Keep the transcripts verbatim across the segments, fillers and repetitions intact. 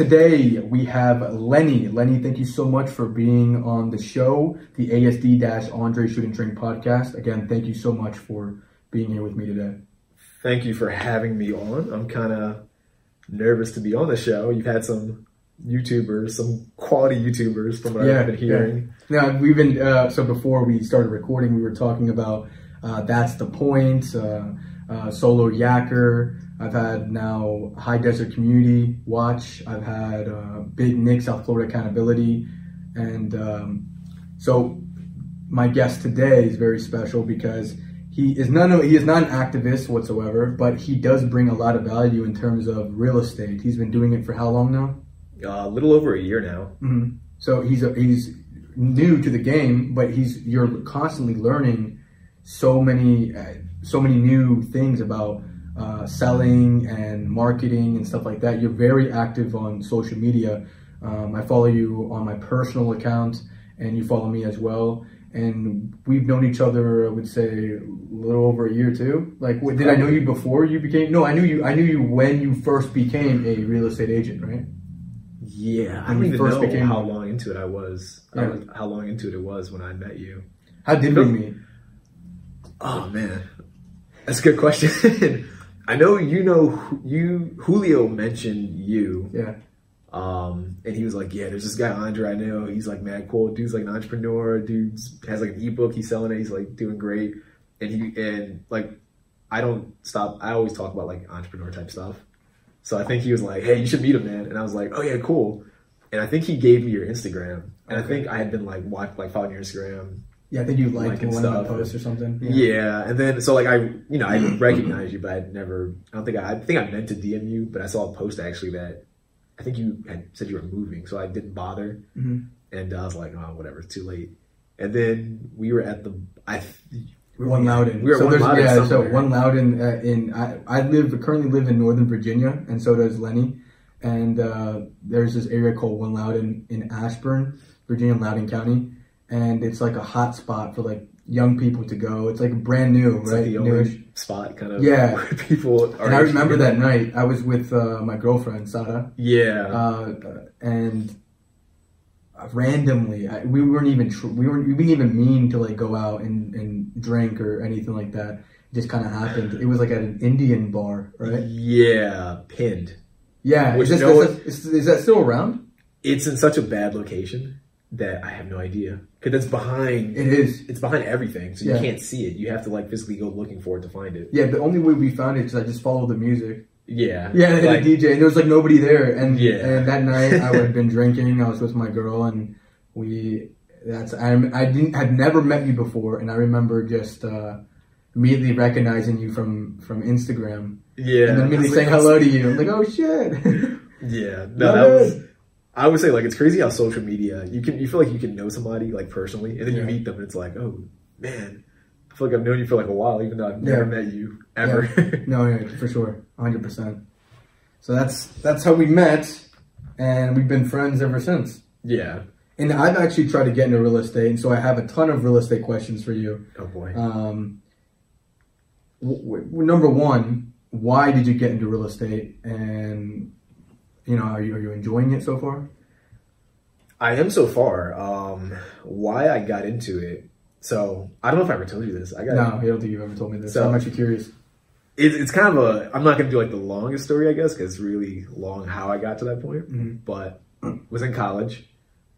Today we have Lenny. Lenny, thank you so much for being on the show, the A S D-Andre Shouldn't Drink Podcast. Again, thank you so much for being here with me today. Thank you for having me on. I'm kind of nervous to be on the show. You've had some YouTubers, some quality YouTubers from what yeah, I've been hearing. Yeah. Now, we've been, uh, so before we started recording, we were talking about uh, That's The Point, uh, uh, Solo Yakker. I've had now High Desert Community Watch. I've had uh, Big Nick South Florida Accountability. And um, so my guest today is very special because he is not a, he is not an activist whatsoever, but he does bring a lot of value in terms of real estate. He's been doing it for how long now? Uh, a little over a year now. Mm-hmm. So he's a, he's new to the game, but he's you're constantly learning so many uh, so many new things about Uh, selling and marketing and stuff like that. You're very active on social media. Um, I follow you on my personal account and you follow me as well. And we've known each other, I would say, a little over a year too. Like, what, did I know you before you became? No, I knew you. I knew you when you first became a real estate agent, right? Yeah, when I didn't first know became, how long into it I was, yeah. I was. How long into it it was when I met you? How did we meet? Oh man, that's a good question. I know you know you Julio mentioned you, yeah, um, and he was like, yeah, there's this guy Andre I know. He's like mad cool. Dude's like an entrepreneur. Dude has like an ebook. He's selling it. He's like doing great. And he and like I don't stop. I always talk about like entrepreneur type stuff. So I think he was like, hey, you should meet him, man. And I was like, oh yeah, cool. And I think he gave me your Instagram. And okay. I think I had been like watch, like following your Instagram. Yeah, I think you liked one of my posts or something. Yeah. yeah, and then so like I, you know, I recognized you, but I'd never. I don't think I. I think I meant to D M you, but I saw a post actually that I think you had said you were moving, so I didn't bother. Mm-hmm. And I was like, oh, whatever, it's too late. And then we were at the I. We were One Loudoun. We were so One Loudoun. Yeah, somewhere. So One Loudoun uh, in I, I live currently live in Northern Virginia, and so does Lenny. And uh, there's this area called One Loudoun in Ashburn, Virginia, Loudoun County. And it's like a hot spot for like young people to go. It's like brand new, it's right? Like the only spot kind of. Yeah. Where people are. And I remember that night I was with uh, my girlfriend Sarah. Yeah. Uh, and randomly, I, we weren't even tr- we weren't we didn't even mean to like go out and, and drink or anything like that. It just kind of happened. It was like at an Indian bar, right? Yeah, pinned. Yeah. Which is, this, no, is, is, is that still around? It's in such a bad location that I have no idea. Because it's behind. It is. It's behind everything, so you yeah. can't see it. You have to like physically go looking for it to find it. Yeah, the only way we found it is I just followed the music. Yeah. Yeah, and like, a D J. And there was like nobody there. And, yeah. and that night I had been drinking. I was with my girl, and we. That's I. I didn't. I'd never met you before, and I remember just uh, immediately recognizing you from from Instagram. Yeah. And then immediately saying hello to you. I'm like, oh shit. Yeah. No, that was. I would say like it's crazy how social media you can you feel like you can know somebody like personally and then yeah. you meet them and it's like, oh man, I feel like I've known you for like a while even though I've never yeah. met you ever. Yeah. No, yeah, for sure, one hundred percent. So that's that's how we met, and we've been friends ever since. Yeah, and I've actually tried to get into real estate, and so I have a ton of real estate questions for you. Oh boy. Um, w- w- number one, why did you get into real estate? And you know, are you, are you enjoying it so far? I am so far. Um, why I got into it. So I don't know if I ever told you this. I got No, I don't think you've ever told me this. So I'm actually curious. It, it's kind of a, I'm not going to do like the longest story, I guess, because it's really long how I got to that point. Mm-hmm. But was in college,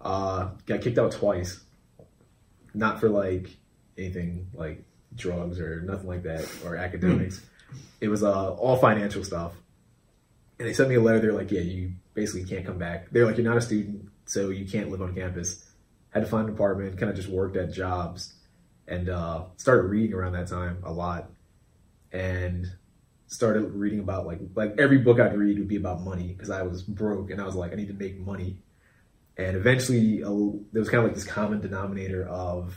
uh, got kicked out twice. Not for like anything like drugs or nothing like that or academics. It was uh, all financial stuff. And they sent me a letter. They're like, yeah, you basically can't come back. They're like, you're not a student, so you can't live on campus. Had to find an apartment, kind of just worked at jobs, and uh, started reading around that time a lot. And started reading about like, like every book I'd read would be about money because I was broke and I was like, I need to make money. And eventually uh, there was kind of like this common denominator of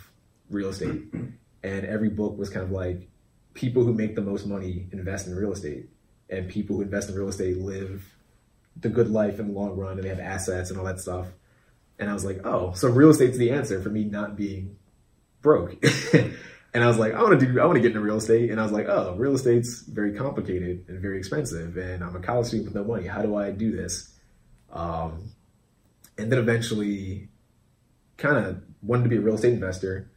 real estate. And every book was kind of like people who make the most money invest in real estate. And people who invest in real estate live the good life in the long run, and they have assets and all that stuff. And I was like, oh, so real estate's the answer for me not being broke. And I was like, I want to do, I want to get into real estate. And I was like, oh, real estate's very complicated and very expensive, and I'm a college student with no money. How do I do this? Um, and then eventually kind of wanted to be a real estate investor.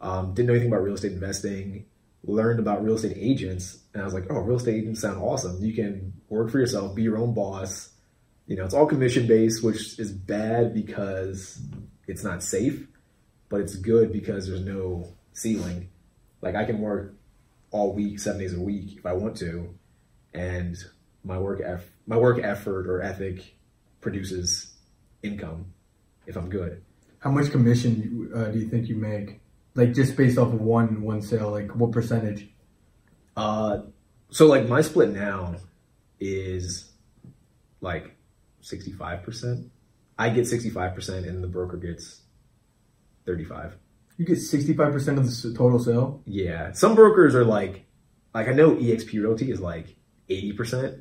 Um, didn't know anything about real estate investing, learned about real estate agents. And I was like, oh, real estate agents sound awesome. You can work for yourself, be your own boss. You know, it's all commission-based, which is bad because it's not safe, but it's good because there's no ceiling. Like, I can work all week, seven days a week if I want to, and my work eff my work effort or ethic produces income if I'm good. How much commission uh, do you think you make? Like, just based off of one one sale, like what percentage? Uh, so like my split now is like sixty-five percent. I get sixty-five percent and the broker gets thirty-five. You get sixty-five percent of the total sale? Yeah. Some brokers are like, like I know E X P Realty is like eighty percent,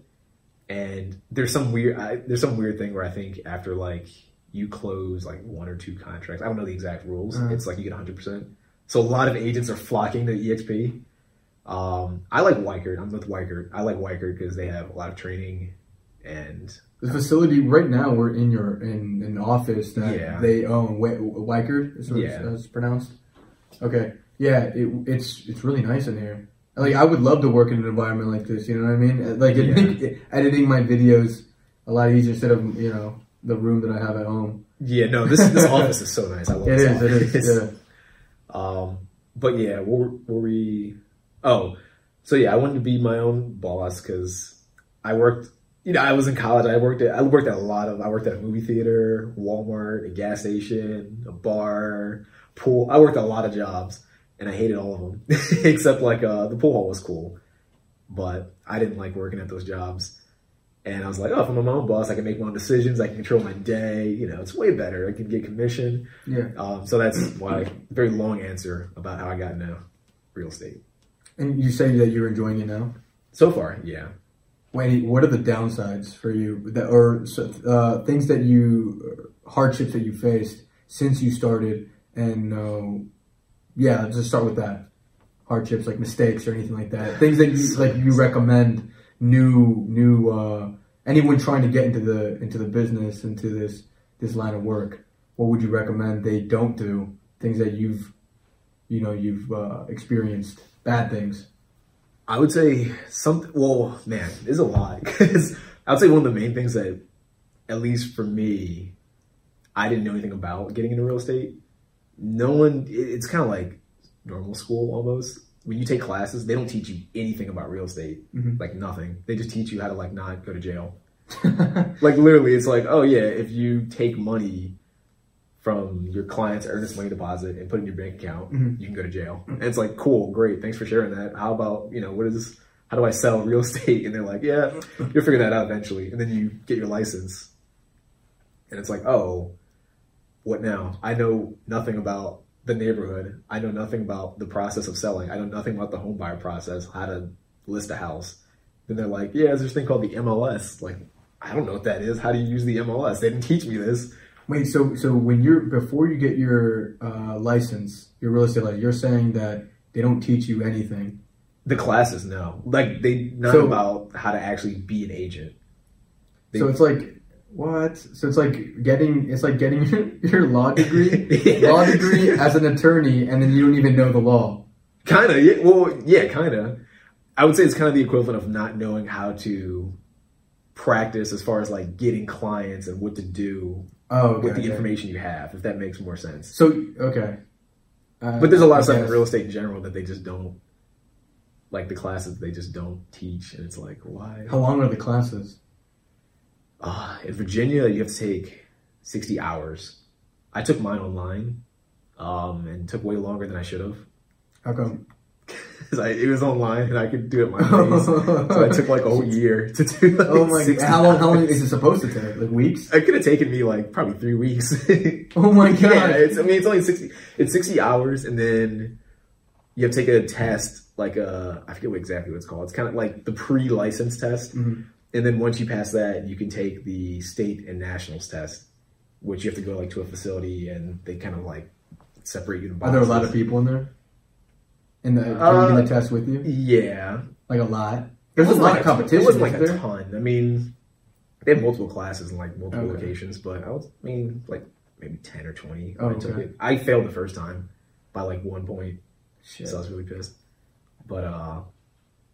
and there's some weird, I, there's some weird thing where I think after like you close like one or two contracts, I don't know the exact rules. Uh, it's like you get one hundred percent. So a lot of agents are flocking to E X P. Um, I like Weikert. I'm with Weikert. I like Weikert because they have a lot of training. And the facility right now, we're in your in an office that yeah. they own. We Weikert is what yeah. it's, it's pronounced. Okay, yeah, it, it's it's really nice in here. Like, I would love to work in an environment like this. You know what I mean? Like, it, yeah. it, editing my videos a lot easier instead of, you know, the room that I have at home. Yeah, no, this this office is so nice. I love it. It is. Office. It is. Yeah. Um, but yeah, were, were we? Oh, so yeah, I wanted to be my own boss because I worked. You know, I was in college. I worked at I worked at a lot of I worked at a movie theater, Walmart, a gas station, a bar, pool. I worked at a lot of jobs, and I hated all of them except like uh, the pool hall was cool, but I didn't like working at those jobs. And I was like, oh, if I'm my own boss, I can make my own decisions. I can control my day. You know, it's way better. I can get commission. Yeah. Um, so that's why very long answer about how I got into real estate. And you say that you're enjoying it now? So far, yeah. Wait, what are the downsides for you, that, or uh, things that you, hardships that you faced since you started? And uh, yeah, just start with that. Hardships, like mistakes or anything like that. Things that you, like you recommend new, new uh, anyone trying to get into the into the business, into this this line of work. What would you recommend they don't do? Things that you've, you know, you've uh, experienced bad things. I would say something, well, man, there's a lot. Because I would say one of the main things that, at least for me, I didn't know anything about getting into real estate. No one, it, it's kind of like normal school almost. When you take classes, they don't teach you anything about real estate, mm-hmm. like nothing. They just teach you how to like not go to jail. Like literally, it's like, oh yeah, if you take money from your client's earnest money deposit and put it in your bank account, mm-hmm. you can go to jail. Mm-hmm. And it's like, cool, great, thanks for sharing that. How about, you know, what is, how do I sell real estate? And they're like, yeah, you'll figure that out eventually. And then you get your license. And it's like, oh, what now? I know nothing about the neighborhood. I know nothing about the process of selling. I know nothing about the home buyer process, how to list a house. Then they're like, yeah, there's this thing called the M L S. Like, I don't know what that is. How do you use the M L S? They didn't teach me this. Wait, so so when you're before you get your uh, license, your real estate license, you're saying that they don't teach you anything. The classes, no, like they not so, about how to actually be an agent. They, so it's like what? So it's like getting it's like getting your, your law degree, yeah. law degree as an attorney, and then you don't even know the law. Kind of, yeah. Well, yeah, kind of. I would say it's kind of the equivalent of not knowing how to practice as far as like getting clients and what to do. Oh, okay, with the okay. information you have, if that makes more sense. So, okay. Uh, but there's a lot I of stuff guess. in real estate in general that they just don't, like the classes they just don't teach. And it's like, why? How long are the classes? Uh, in Virginia, you have to take sixty hours. I took mine online um, and took way longer than I should have. How come? Because it was online and I could do it my ways. So I took like a whole year to do like oh my god. How long, how long is it supposed to take? Like weeks? It could have taken me like probably three weeks. Oh my god. Yeah, it's, I mean, it's only sixty. It's sixty hours, and then you have to take a test, like a, I forget what exactly what it's called. It's kind of like the pre-license test. Mm-hmm. And then once you pass that, you can take the state and nationals test, which you have to go like to a facility and they kind of like separate you into boxes. Are there a lot of people in there? In the, are you uh, in the test with you? Yeah. Like a lot? There's a lot of competition. It wasn't like a ton. I mean, They have multiple classes in like multiple okay. locations, but I was, I mean, like maybe ten or twenty. Oh, I took okay. it. I failed the first time by like one point, Shit. so I was really pissed. But uh,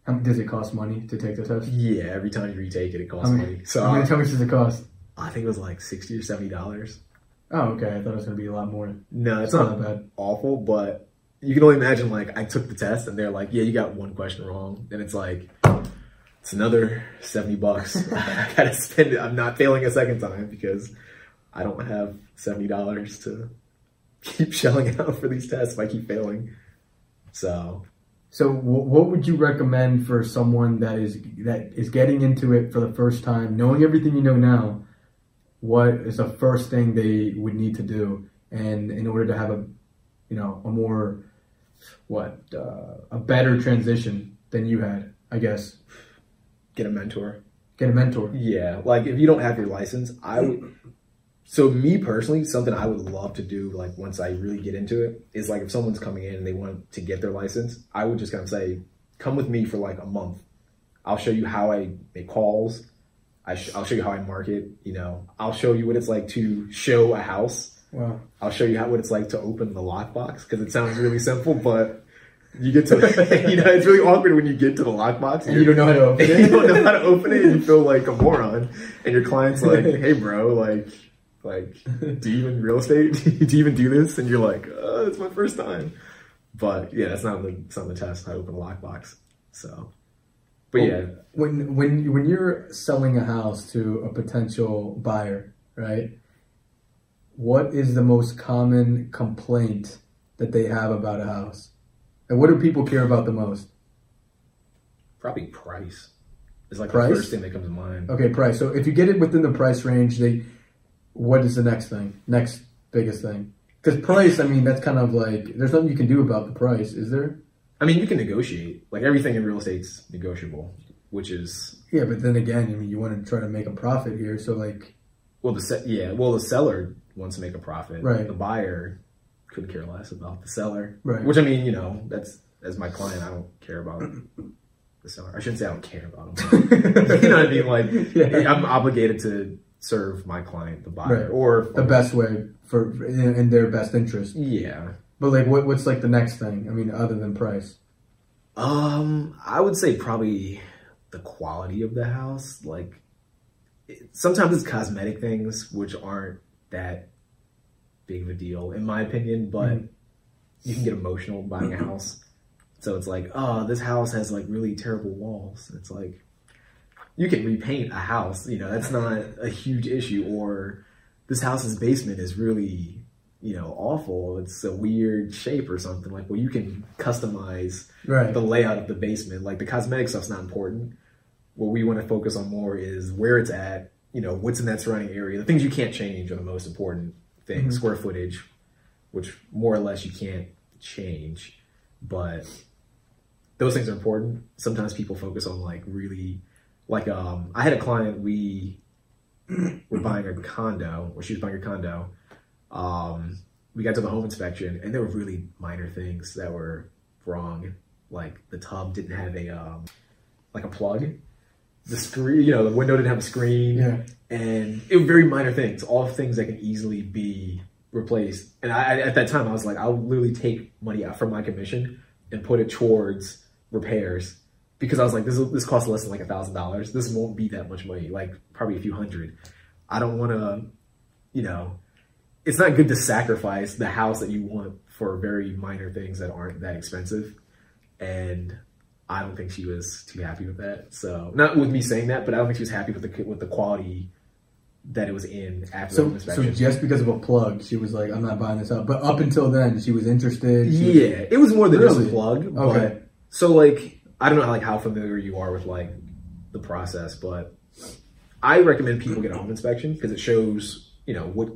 um, does it cost money to take the test? Yeah, every time you retake it, it costs I mean, money. So I mean, how much does it cost? I think it was like sixty or seventy dollars. Oh, okay. I thought it was gonna be a lot more. No, it's, it's not, not that bad. Awful, but you can only imagine. Like I took the test, and they're like, "Yeah, you got one question wrong," and it's like. It's another seventy bucks. I gotta spend it. I'm not failing a second time because I don't have seventy dollars to keep shelling out for these tests if I keep failing. So, so what would you recommend for someone that is that is getting into it for the first time, knowing everything you know now? What is the first thing they would need to do, and in order to have a, you know, a more what uh, a better transition than you had, I guess. Get a mentor. Get a mentor. Yeah. Like, if you don't have your license, I would... So, me personally, something I would love to do, like, once I really get into it, is, like, if someone's coming in and they want to get their license, I would just kind of say, come with me for, like, a month. I'll show you how I make calls. I sh- I'll show you how I market, you know. I'll show you what it's like to show a house. Wow. I'll show you how what it's like to open the lockbox, because it sounds really simple, but... You get to, you know, it's really awkward when you get to the lockbox and you don't know how to open it. You don't know how to open it, and you feel like a moron. And your client's like, "Hey, bro, like, like, do you even real estate? Do you even do this?" And you're like, "Oh, it's my first time." But yeah, that's not the it's not the test. How to open a lockbox. So, but well, yeah, when when when you're selling a house to a potential buyer, right? What is the most common complaint that they have about a house? And what do people care about the most? Probably price. It's like price? The first thing that comes to mind. Okay, price. So if you get it within the price range, they. What is the next thing? Next biggest thing? Because price, I mean, that's kind of like, there's nothing you can do about the price, is there? I mean, you can negotiate. Like, everything in real estate's negotiable, which is... Yeah, but then again, I mean, you want to try to make a profit here, so like... Well, the se- yeah, well, the seller wants to make a profit. Right. The buyer... could care less about the seller, right. Which I mean, you know, that's as my client, I don't care about the seller. I shouldn't say I don't care about them. You know what I mean? Like, yeah. I'm obligated to serve my client, the buyer, right. or the best way for in, in their best interest. Yeah, but like, what, what's like the next thing? I mean, other than price, um, I would say probably the quality of the house. Like, it, sometimes it's cosmetic things which aren't that. Big of a deal, in my opinion, but mm-hmm. you can get emotional buying a house. So it's like, oh, this house has like really terrible walls. It's like, you can repaint a house, you know, that's not a huge issue. Or this house's basement is really, you know, awful. It's a weird shape or something. Like, well, you can customize right. the layout of the basement. Like, the cosmetic stuff's not important. What we want to focus on more is where it's at, you know, what's in that surrounding area. The things you can't change are the most important. Thing, mm-hmm. square footage, which more or less you can't change, but those things are important. Sometimes people focus on like really, like um, I had a client, we were buying a condo, or she was buying a condo. Um, we got to the home inspection and there were really minor things that were wrong. Like the tub didn't have a, um, like a plug. The screen, you know, the window didn't have a screen, yeah. and it was very minor things, all things that can easily be replaced. And I, at that time, I was like, I'll literally take money out from my commission and put it towards repairs because I was like, this this costs less than like a thousand dollars. This won't be that much money, like probably a few hundred. I don't want to, you know, it's not good to sacrifice the house that you want for very minor things that aren't that expensive, and. I don't think she was too happy with that. So not with me saying that, but I don't think she was happy with the with the quality that it was in after so, the inspection. So just because of a plug, she was like, "I'm not buying this up." But up until then, she was interested. She yeah, was, it was more than really? just a plug. Okay. But, so like, I don't know how, like how familiar you are with like the process, but I recommend people get a home inspection because it shows you know what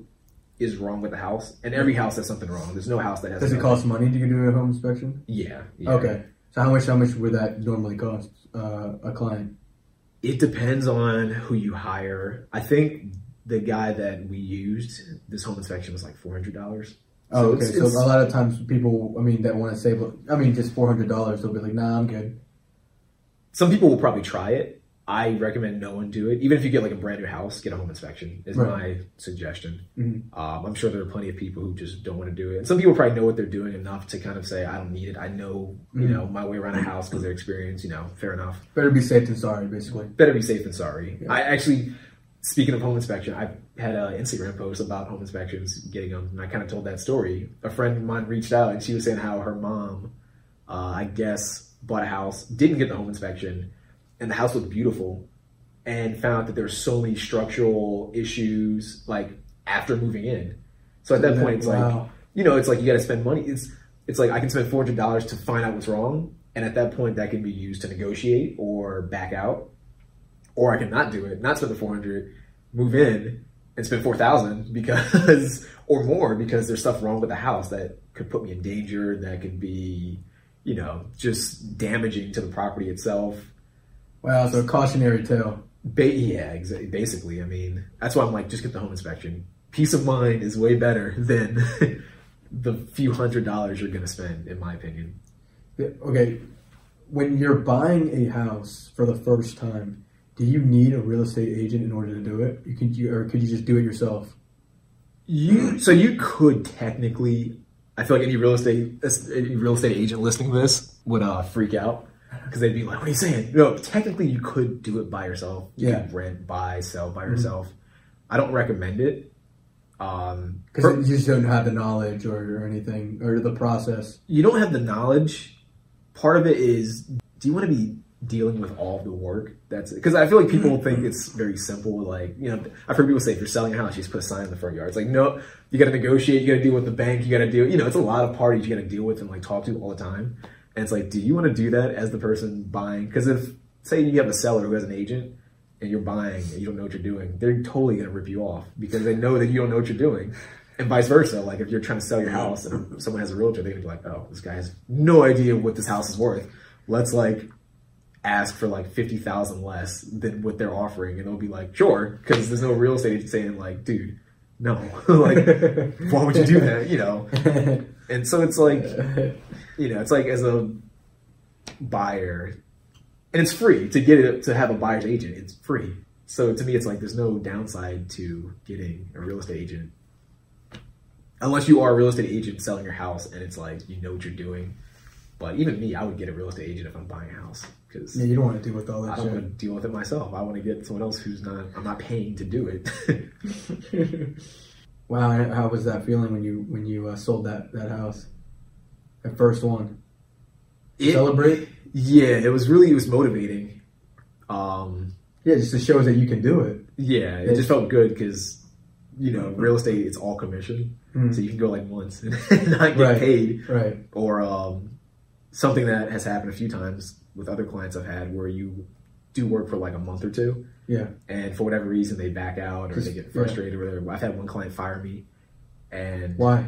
is wrong with the house, and every house has something wrong. There's no house that has. Does it cost money to do a home inspection? Yeah. yeah. Okay. So how much how much would that normally cost uh, a client? It depends on who you hire. I think the guy that we used, this home inspection was like four hundred dollars. Oh, so okay. It's, so it's, a lot of times people, I mean, that want to save, I mean, just four hundred dollars, they'll be like, nah, I'm good. Some people will probably try it. I recommend no one do it. Even if you get like a brand new house, get a home inspection is right. my suggestion. Mm-hmm. Um, I'm sure there are plenty of people who just don't want to do it. And some people probably know what they're doing enough to kind of say, I don't need it. I know, mm-hmm. you know, my way around a house because they're experienced, you know, fair enough. Better be safe than sorry, basically. Better be safe than sorry. Yeah. I actually, speaking of home inspection, I had an Instagram post about home inspections, getting them. And I kind of told that story. A friend of mine reached out and she was saying how her mom, uh, I guess, bought a house, didn't get the home inspection, and the house looked beautiful, and found out that there were so many structural issues like after moving in. So at that yeah, point, it's wow. like, you know, it's like you got to spend money. It's it's like I can spend four hundred dollars to find out what's wrong. And at that point, that can be used to negotiate or back out. Or I can not do it, not spend the four hundred dollars, move in and spend four thousand dollars because, or more, because there's stuff wrong with the house that could put me in danger, that could be, you know, just damaging to the property itself. Wow, so a cautionary tale. Ba- yeah, exactly. Basically, I mean, that's why I'm like, just get the home inspection. Peace of mind is way better than the few hundred dollars you're going to spend, in my opinion. Okay, when you're buying a house for the first time, do you need a real estate agent in order to do it? You can, you, or could you just do it yourself? You so you could technically. I feel like any real estate any real estate agent listening to this would uh, freak out. Because they'd be like, what are you saying? No, technically you could do it by yourself. You yeah. could rent, buy, sell by mm-hmm. yourself. I don't recommend it. Because um, per- you just don't have the knowledge or, or anything, or the process. You don't have the knowledge. Part of it is, do you want to be dealing with all the work? That's Because I feel like people think it's very simple. Like, you know, I've heard people say, if you're selling a house, you just put a sign in the front yard. It's like, no, you got to negotiate. You got to deal with the bank. You got to deal, you know, it's a lot of parties you got to deal with and like talk to all the time. And it's like, do you want to do that as the person buying? Because if, say you have a seller who has an agent and you're buying and you don't know what you're doing, they're totally going to rip you off because they know that you don't know what you're doing. And vice versa. Like if you're trying to sell your house and someone has a realtor, they're going to be like, oh, this guy has no idea what this house is worth. Let's like ask for like fifty thousand less than what they're offering. And they'll be like, sure. Because there's no real estate agent saying like, dude, no, like, why would you do that? You know? And so it's like, you know, it's like as a buyer, and it's free to get it, to have a buyer's agent, it's free. So to me, it's like, there's no downside to getting a real estate agent. Unless you are a real estate agent selling your house and it's like, you know what you're doing. But even me, I would get a real estate agent if I'm buying a house. Cause yeah, you don't want to deal with all that I don't shit. want to deal with it myself. I want to get someone else who's not, I'm not paying to do it. Wow, how was that feeling when you when you uh, sold that, that house? That first one? It, Celebrate? Yeah, it was really, it was motivating. Um, yeah, just to show that you can do it. Yeah, it, it just felt good because, you know, real estate, it's all commission. Mm-hmm. So you can go like once and not get right, paid. Right. Or um, something that has happened a few times with other clients I've had where you do work for like a month or two. Yeah. And for whatever reason, they back out or they get frustrated yeah. or whatever. I've had one client fire me. And why?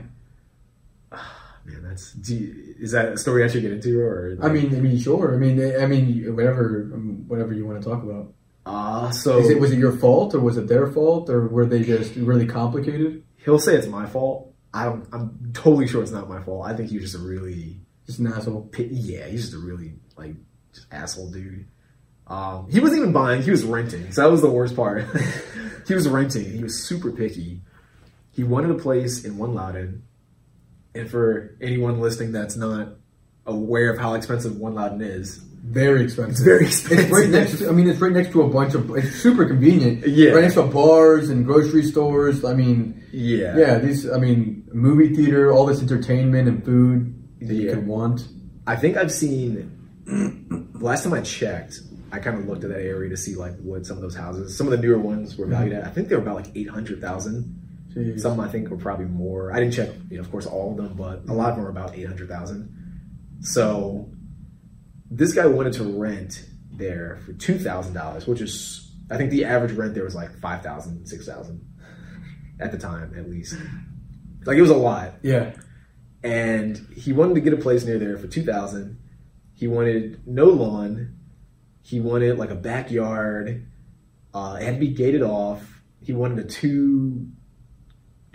Oh, man, that's do you, is that a story I should get into? Or like, I mean, I mean, sure. I mean, I mean, whatever, whatever you want to talk about. Ah, uh, so is it was it your fault or was it their fault or were they just really complicated? He'll say it's my fault. I don't, I'm totally sure it's not my fault. I think he was just a really just an asshole. Yeah, he's just a really like just asshole dude. Um, he wasn't even buying, he was renting. So that was the worst part. He was renting. He was super picky. He wanted a place in One Loudoun. And for anyone listening that's not aware of how expensive One Loudoun is. Very expensive. It's very expensive. It's right next to, I mean, it's right next to a bunch of, it's super convenient. Yeah. Right next to bars and grocery stores. I mean, yeah. Yeah, these, I mean, movie theater, all this entertainment and food that yeah. you can want. I think I've seen, last time I checked, I kind of looked at that area to see like what some of those houses, some of the newer ones were valued at. I think they were about like eight hundred thousand. Some I think were probably more. I didn't check, you know, of course, all of them, but a lot of them were about eight hundred thousand. So this guy wanted to rent there for two thousand dollars, which is, I think the average rent there was like five thousand, six thousand at the time, at least. Like it was a lot. Yeah. And he wanted to get a place near there for two thousand. He wanted no lawn. He wanted like a backyard. Uh, it had to be gated off. He wanted a two,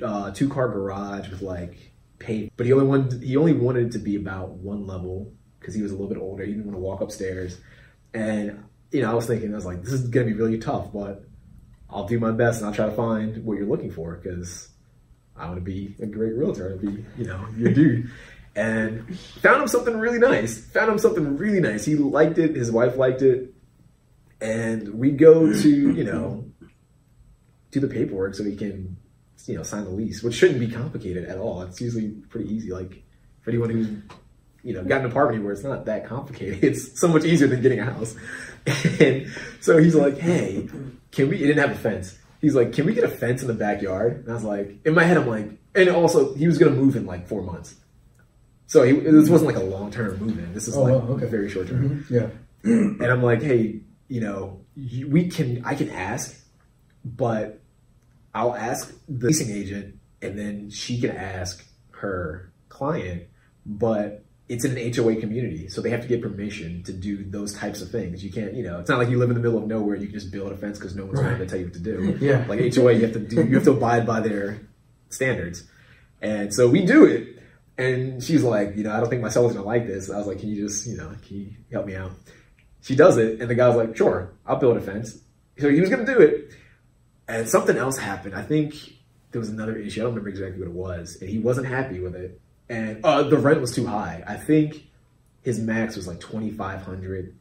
uh, two car garage with like pavement. But he only wanted he only wanted it to be about one level because he was a little bit older. He didn't want to walk upstairs. And you know, I was thinking, I was like, this is going to be really tough, but I'll do my best and I'll try to find what you're looking for because I want to be a great realtor. I want to be, you know, your dude. And found him something really nice. Found him something really nice. He liked it. His wife liked it. And we go to, you know, do the paperwork so he can, you know, sign the lease, which shouldn't be complicated at all. It's usually pretty easy. Like, for anyone who's, you know, got an apartment where it's not that complicated, it's so much easier than getting a house. And so he's like, hey, can we, it didn't have a fence. He's like, can we get a fence in the backyard? And I was like, in my head, I'm like, and also he was going to move in like four months. So he, this wasn't like a long-term move in. This is oh, like oh, okay. a very short-term. Mm-hmm. Yeah. And I'm like, hey, you know, we can, I can ask, but I'll ask the leasing agent and then she can ask her client, but it's in an H O A community. So they have to get permission to do those types of things. You can't, you know, it's not like you live in the middle of nowhere. You can just build a fence because no one's right. going to tell you what to do. Yeah. Like H O A, you have to do, you have to abide by their standards. And so we do it. And she's like, you know, I don't think my seller's going to like this. And I was like, can you just, you know, can you help me out? She does it. And the guy was like, sure, I'll build a fence. So he was going to do it. And something else happened. I think there was another issue. I don't remember exactly what it was. And he wasn't happy with it. And uh, the rent was too high. I think his max was like twenty-five hundred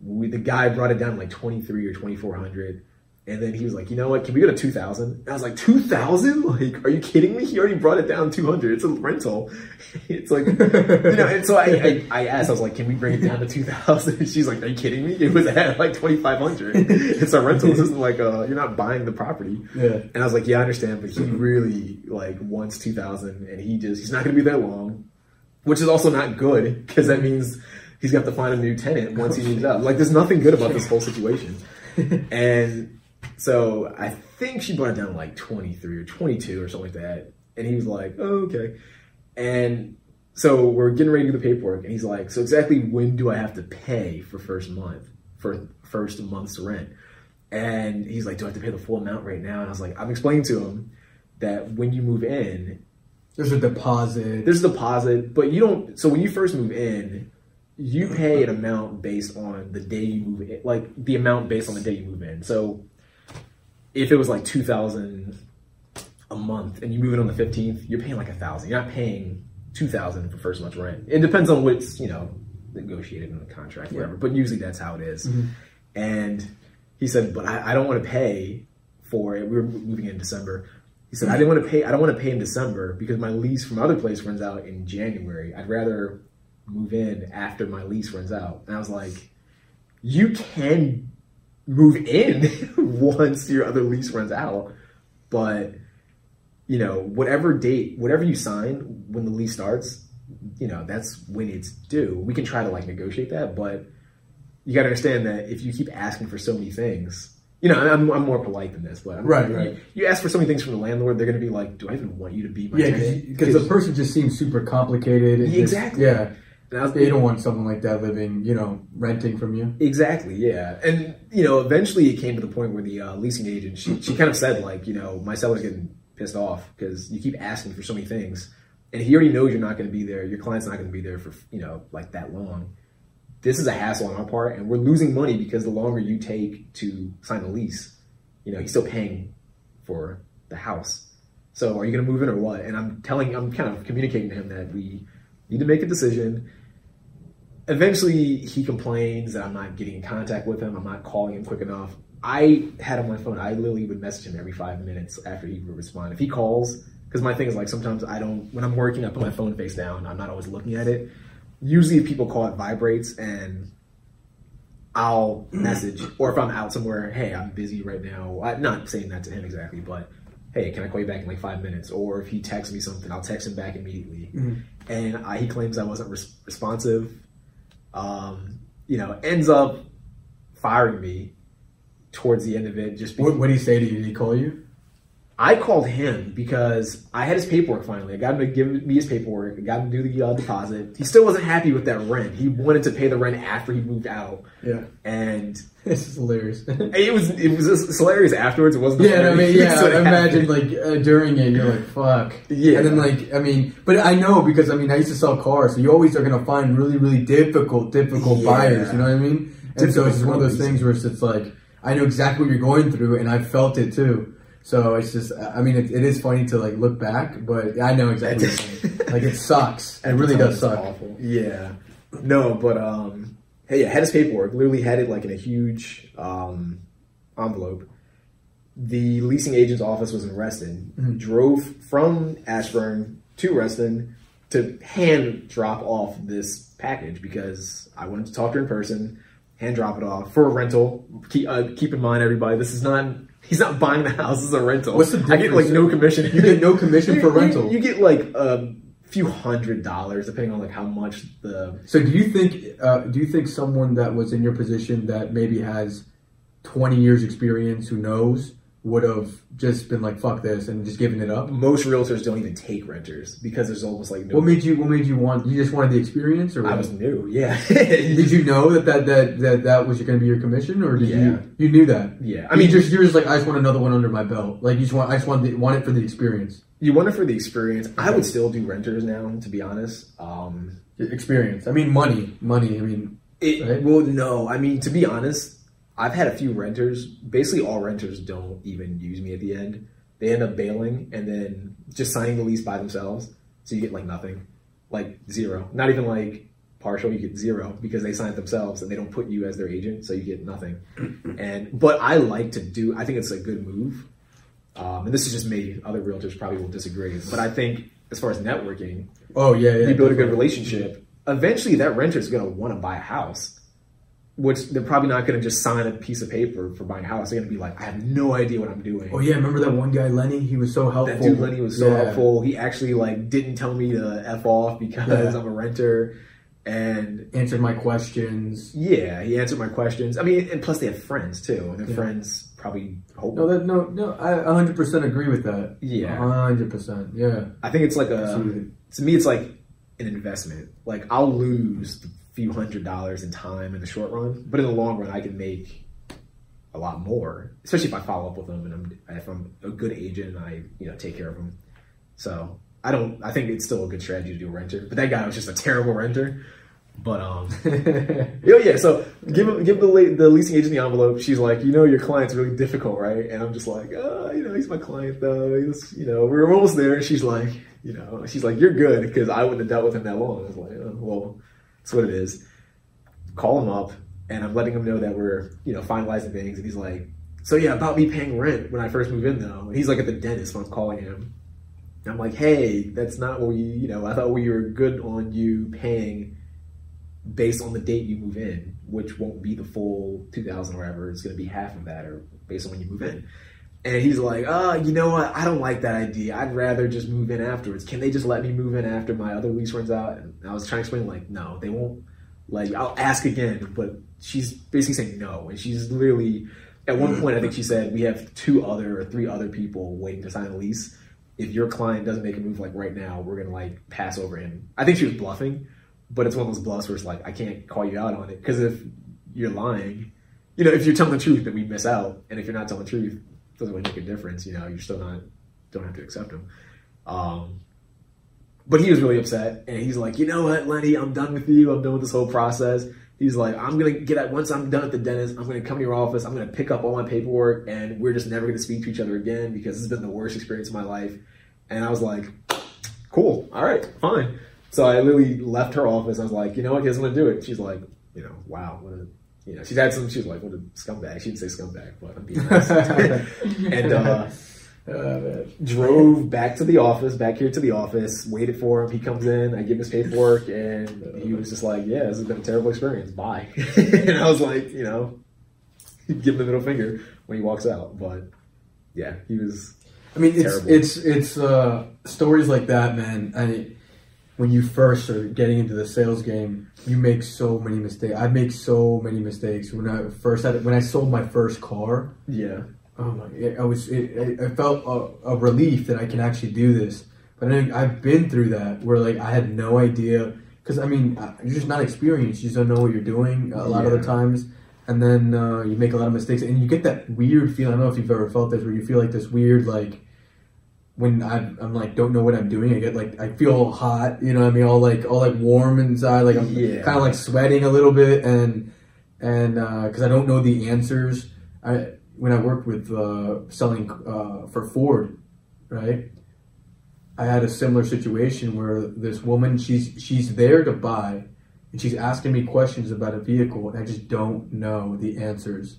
dollars. We, the guy brought it down to like twenty-three hundred dollars or twenty-four hundred dollars. And then he was like, you know what? Can we go to two thousand dollars? And I was like, two thousand dollars? Like, are you kidding me? He already brought it down two hundred dollars. It's a rental. It's like, you know, and so I, I, I asked, I was like, can we bring it down to two thousand dollars? She's like, are you kidding me? It was at like twenty-five hundred dollars. It's a rental. This isn't like, a, you're not buying the property. Yeah. And I was like, yeah, I understand. But he really like wants two thousand dollars and he just, he's not going to be that long, which is also not good because that means he's got to find a new tenant once he moves out. Like, there's nothing good about this whole situation. And so I think she brought it down to like twenty-three or twenty-two or something like that. And he was like, oh, okay. And so we're getting ready to do the paperwork. And he's like, so exactly when do I have to pay for first month, for first month's rent? And he's like, do I have to pay the full amount right now? And I was like, I'm explaining to him that when you move in, there's a deposit. There's a deposit, but you don't, so when you first move in, you pay an amount based on the day you move in, like the amount based on the day you move in. So if it was like two thousand dollars a month and you move in on the fifteenth, you're paying like one thousand dollars. You're not paying two thousand dollars for first month's rent. It depends on what's, you know, negotiated in the contract, whatever. Yeah. But usually that's how it is. Mm-hmm. And he said, but I, I don't want to pay for it. We were moving in December. He said, I didn't want to pay. I don't want to pay in December because my lease from other place runs out in January. I'd rather move in after my lease runs out. And I was like, you can move in once your other lease runs out, but you know, whatever date, whatever you sign when the lease starts, you know, that's when it's due. We can try to like negotiate that, but you got to understand that if you keep asking for so many things, you know, I'm, I'm more polite than this, but I'm right, right. You, you ask for so many things from the landlord, they're going to be like, do I even want you to be my yeah, tenant? Because the person just seems super complicated. And exactly. Just, yeah. And I was, you don't want someone like that living, you know, renting from you. Exactly, yeah. And, you know, eventually it came to the point where the uh, leasing agent, she, she kind of said, like, you know, my seller's getting pissed off because you keep asking for so many things. And he already knows you're not going to be there. Your client's not going to be there for, you know, like that long. This is a hassle on our part. And we're losing money because the longer you take to sign a lease, you know, he's still paying for the house. So are you going to move in or what? And I'm telling, I'm kind of communicating to him that we need to make a decision. Eventually, he complains that I'm not getting in contact with him. I'm not calling him quick enough. I had him on my phone. I literally would message him every five minutes after he would respond. If he calls, because my thing is like sometimes I don't, when I'm working, I put my phone face down. I'm not always looking at it. Usually if people call, it vibrates and I'll message. Or if I'm out somewhere, hey, I'm busy right now. I'm not saying that to him exactly, but hey, can I call you back in like five minutes? Or if he texts me something, I'll text him back immediately. Mm-hmm. And I, he claims I wasn't res- responsive. Um, you know, ends up firing me towards the end of it. Just because, what, what did he say to you? Did he call you? I called him because I had his paperwork finally. I got him to give me his paperwork. I got him to do the uh, deposit. He still wasn't happy with that rent. He wanted to pay the rent after he moved out. Yeah, and this is hilarious. It was it was just hilarious afterwards. It wasn't. Yeah, I mean, yeah. I imagine like uh, during it, you're like, fuck. Yeah, and then like, I mean, but I know because I mean, I used to sell cars, so you always are gonna find really, really difficult, difficult yeah. buyers. You know what I mean? And so it's one of those things where it's, it's like, I know exactly what you're going through, and I felt it too. So it's just, I mean, it, it is funny to like look back, but I know exactly what like it sucks. It really does suck. Awful. Yeah. No, but um, hey, I had his paperwork. Literally had it like in a huge um, envelope. The leasing agent's office was in Reston. Mm-hmm. Drove from Ashburn to Reston to hand drop off this package because I wanted to talk to her in person. Hand drop it off for a rental. Keep, uh, keep in mind, everybody, this is not, he's not buying the house, this is a rental. What's the difference? I get like no commission. You get no commission you, for you, rental. You get like a few hundred dollars depending on like how much the. So do you think, uh, do you think someone that was in your position that maybe has twenty years experience who knows would have just been like, fuck this and just given it up? Most realtors don't even take renters because there's almost like no. What made you, what made you want, you just wanted the experience or what? I was new, yeah. Did you know that that, that, that, that was going to be your commission or did yeah. you, you knew that? Yeah. I mean, you just, you're just like, I just want another one under my belt. Like you just want, I just want, the, want it for the experience. You want it for the experience. I would still do renters now, to be honest. Um, experience. I mean, money, money. I mean, it, right? Well, no, I mean, to be honest, I've had a few renters. Basically, all renters don't even use me at the end. They end up bailing and then just signing the lease by themselves. So you get like nothing, like zero. Not even like partial. You get zero because they sign it themselves and they don't put you as their agent. So you get nothing. And but I like to do. I think it's a good move. Um, and this is just me. Other realtors probably will disagree. But I think as far as networking, oh yeah, yeah, you build definitely. a good relationship. Eventually, that renter is going to want to buy a house. Which they're probably not going to just sign a piece of paper for buying a house. They're going to be like, I have no idea what I'm doing. Oh yeah, remember that one guy, Lenny? He was so helpful. That dude Lenny was so yeah. helpful. He actually like didn't tell me to F off because yeah. I'm a renter and answered my questions. Yeah, he answered my questions. I mean, and plus they have friends too. And their yeah. friends probably hope. No, that, no, no, I one hundred percent agree with that. Yeah. one hundred percent, yeah. I think it's like a, Absolutely. to me it's like an investment. Like I'll lose the few hundred dollars in time in the short run, but in the long run I can make a lot more, especially if I follow up with them and I'm, if I'm a good agent and I, you know, take care of them. So I don't, I think it's still a good strategy to do a renter, but that guy was just a terrible renter. But um, oh yeah, so give give the the leasing agent the envelope. She's like, you know, your client's really difficult, right? And I'm just like, oh, you know, he's my client though. He's, you know, we're almost there. And she's like, you know, she's like, you're good because I wouldn't have dealt with him that long. I was like, oh, well. That's what it is. Call him up, and I'm letting him know that we're, you know, finalizing things. And he's like, so yeah, about me paying rent when I first moved in, though. And he's like at the dentist when I'm calling him. And I'm like, hey, that's not what we, you know, I thought we were good on you paying based on the date you move in, which won't be the full two thousand or whatever. It's going to be half of that or based on when you move in. And he's like, oh, you know what? I don't like that idea. I'd rather just move in afterwards. Can they just let me move in after my other lease runs out? And I was trying to explain, like, no, they won't. Like, I'll ask again. But she's basically saying no. And she's literally, at one point, I think she said, we have two other or three other people waiting to sign a lease. If your client doesn't make a move, like, right now, we're going to, like, pass over him. I think she was bluffing. But it's one of those bluffs where it's like, I can't call you out on it. Because if you're lying, you know, if you're telling the truth, then we miss out. And if you're not telling the truth, doesn't really make a difference, you know, you're still not, don't have to accept him. Um, but he was really upset, and he's like, you know what, Lenny, I'm done with you, I'm done with this whole process. He's like, I'm gonna get out, once I'm done at the dentist, I'm gonna come to your office, I'm gonna pick up all my paperwork, and we're just never gonna speak to each other again, because this has been the worst experience of my life. And I was like, cool, all right, fine. So I literally left her office, I was like, you know what, he doesn't wanna do it. She's like, you know, wow, what a, you know, she's had some, she's like, what a scumbag. She didn't say scumbag, but I'm being nice. And uh, uh, drove back to the office, back here to the office, waited for him. He comes in, I give his paperwork, and he was just like, yeah, this has been a terrible experience. Bye. And I was like, you know, give him the middle finger when he walks out. But yeah, he was I mean, it's, it's, it's uh, stories like that, man. I mean, when you first are getting into the sales game, you make so many mistakes. I make so many mistakes. When I first had, when I sold my first car, yeah, oh my, I was, it, I felt a, a relief that I can actually do this. But I, I've been through that where like I had no idea, because I mean you're just not experienced. You just don't know what you're doing a lot yeah. of the times, and then uh, you make a lot of mistakes, and you get that weird feeling. I don't know if you've ever felt this, where you feel like this weird like. When I'm, I'm like, don't know what I'm doing. I get like, I feel hot, you know what I mean? All like, all like warm inside. Like I'm yeah. kind of like sweating a little bit. And and because uh, I don't know the answers. I when I worked with uh, selling uh, for Ford, right? I had a similar situation where this woman, she's she's there to buy, and she's asking me questions about a vehicle, and I just don't know the answers,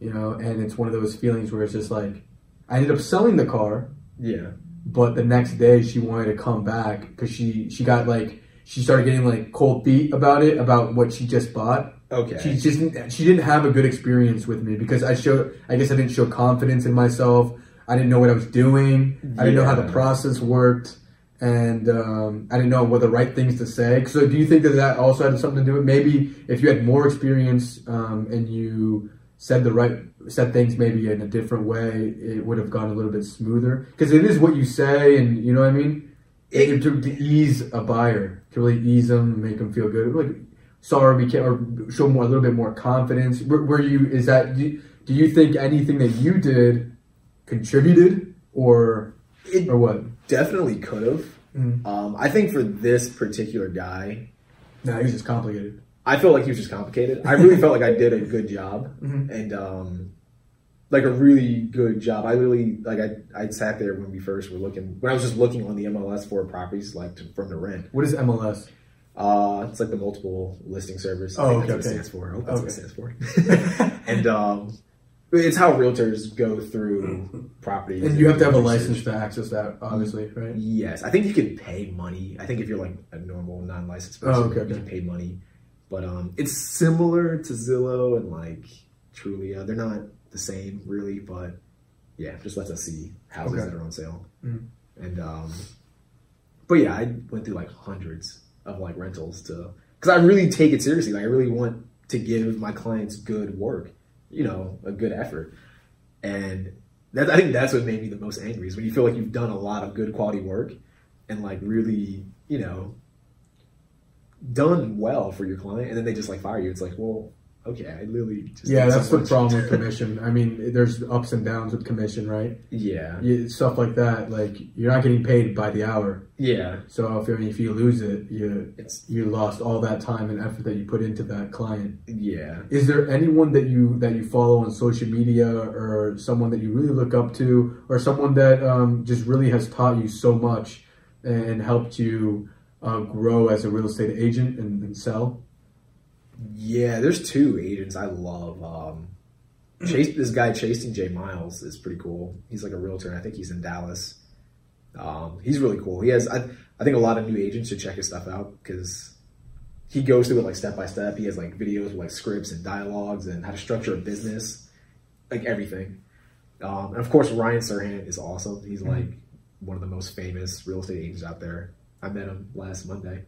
you know. And it's one of those feelings where it's just like, I ended up selling the car. Yeah. But the next day she wanted to come back because she she got like she started getting like cold feet about it, about what she just bought. Okay. She just she didn't have a good experience with me because I showed I guess I didn't show confidence in myself. I didn't know what I was doing. Yeah. I didn't know how the process worked. And um, I didn't know what the right things to say. So do you think that that also had something to do with it? Maybe if you had more experience um, and you said the right said things maybe in a different way, it would have gone a little bit smoother. Because it is what you say, and you know what I mean? It, it, to, to ease a buyer, to really ease them, make them feel good. Like, sorry, we can't, or show more, a little bit more confidence. Were, were you, is that, do, do you think anything that you did contributed or it or what? Definitely could have. Mm-hmm. Um, I think for this particular guy, no, nah, he was just complicated. I felt like he was just complicated. I really felt like I did a good job, mm-hmm. and um, like a really good job. I really like I I sat there when we first were looking when I was just looking on the M L S for properties like to, from the rent. What is M L S? Uh, it's like the multiple listing service. Oh, I think okay, that's what okay. it stands for. I hope that's okay. what it stands for. and um. It's how realtors go through properties. And you have to have a license to access that, obviously, right? Yes. I think you can pay money. I think if you're like a normal non-licensed person, oh, okay, you okay. can pay money. But um, it's similar to Zillow and like Trulia. They're not the same really, but yeah, just lets us see houses okay. that are on sale. Mm-hmm. And um, but yeah, I went through like hundreds of like rentals to, because I really take it seriously. Like I really want to give my clients good work. You know, a good effort. And that, I think that's what made me the most angry is when you feel like you've done a lot of good quality work and like really, you know, done well for your client. And then they just like fire you. It's like, well, okay, I literally just yeah, that's so the problem with commission. I mean, there's ups and downs with commission, right? Yeah. You, stuff like that. Like you're not getting paid by the hour. Yeah. So if, I mean, if you lose it, you it's, you lost all that time and effort that you put into that client. Yeah. Is there anyone that you that you follow on social media or someone that you really look up to or someone that um, just really has taught you so much and helped you uh, grow as a real estate agent and, and sell? Yeah, there's two agents I love. Um, Chase, this guy Chasing Jay Miles is pretty cool. He's like a realtor, and I think he's in Dallas. Um, he's really cool. He has, I, I think, a lot of new agents should check his stuff out because he goes through it like step by step. He has like videos with like scripts and dialogues and how to structure a business, like everything. Um, and of course, Ryan Serhant is awesome. He's like mm-hmm. one of the most famous real estate agents out there. I met him last Monday.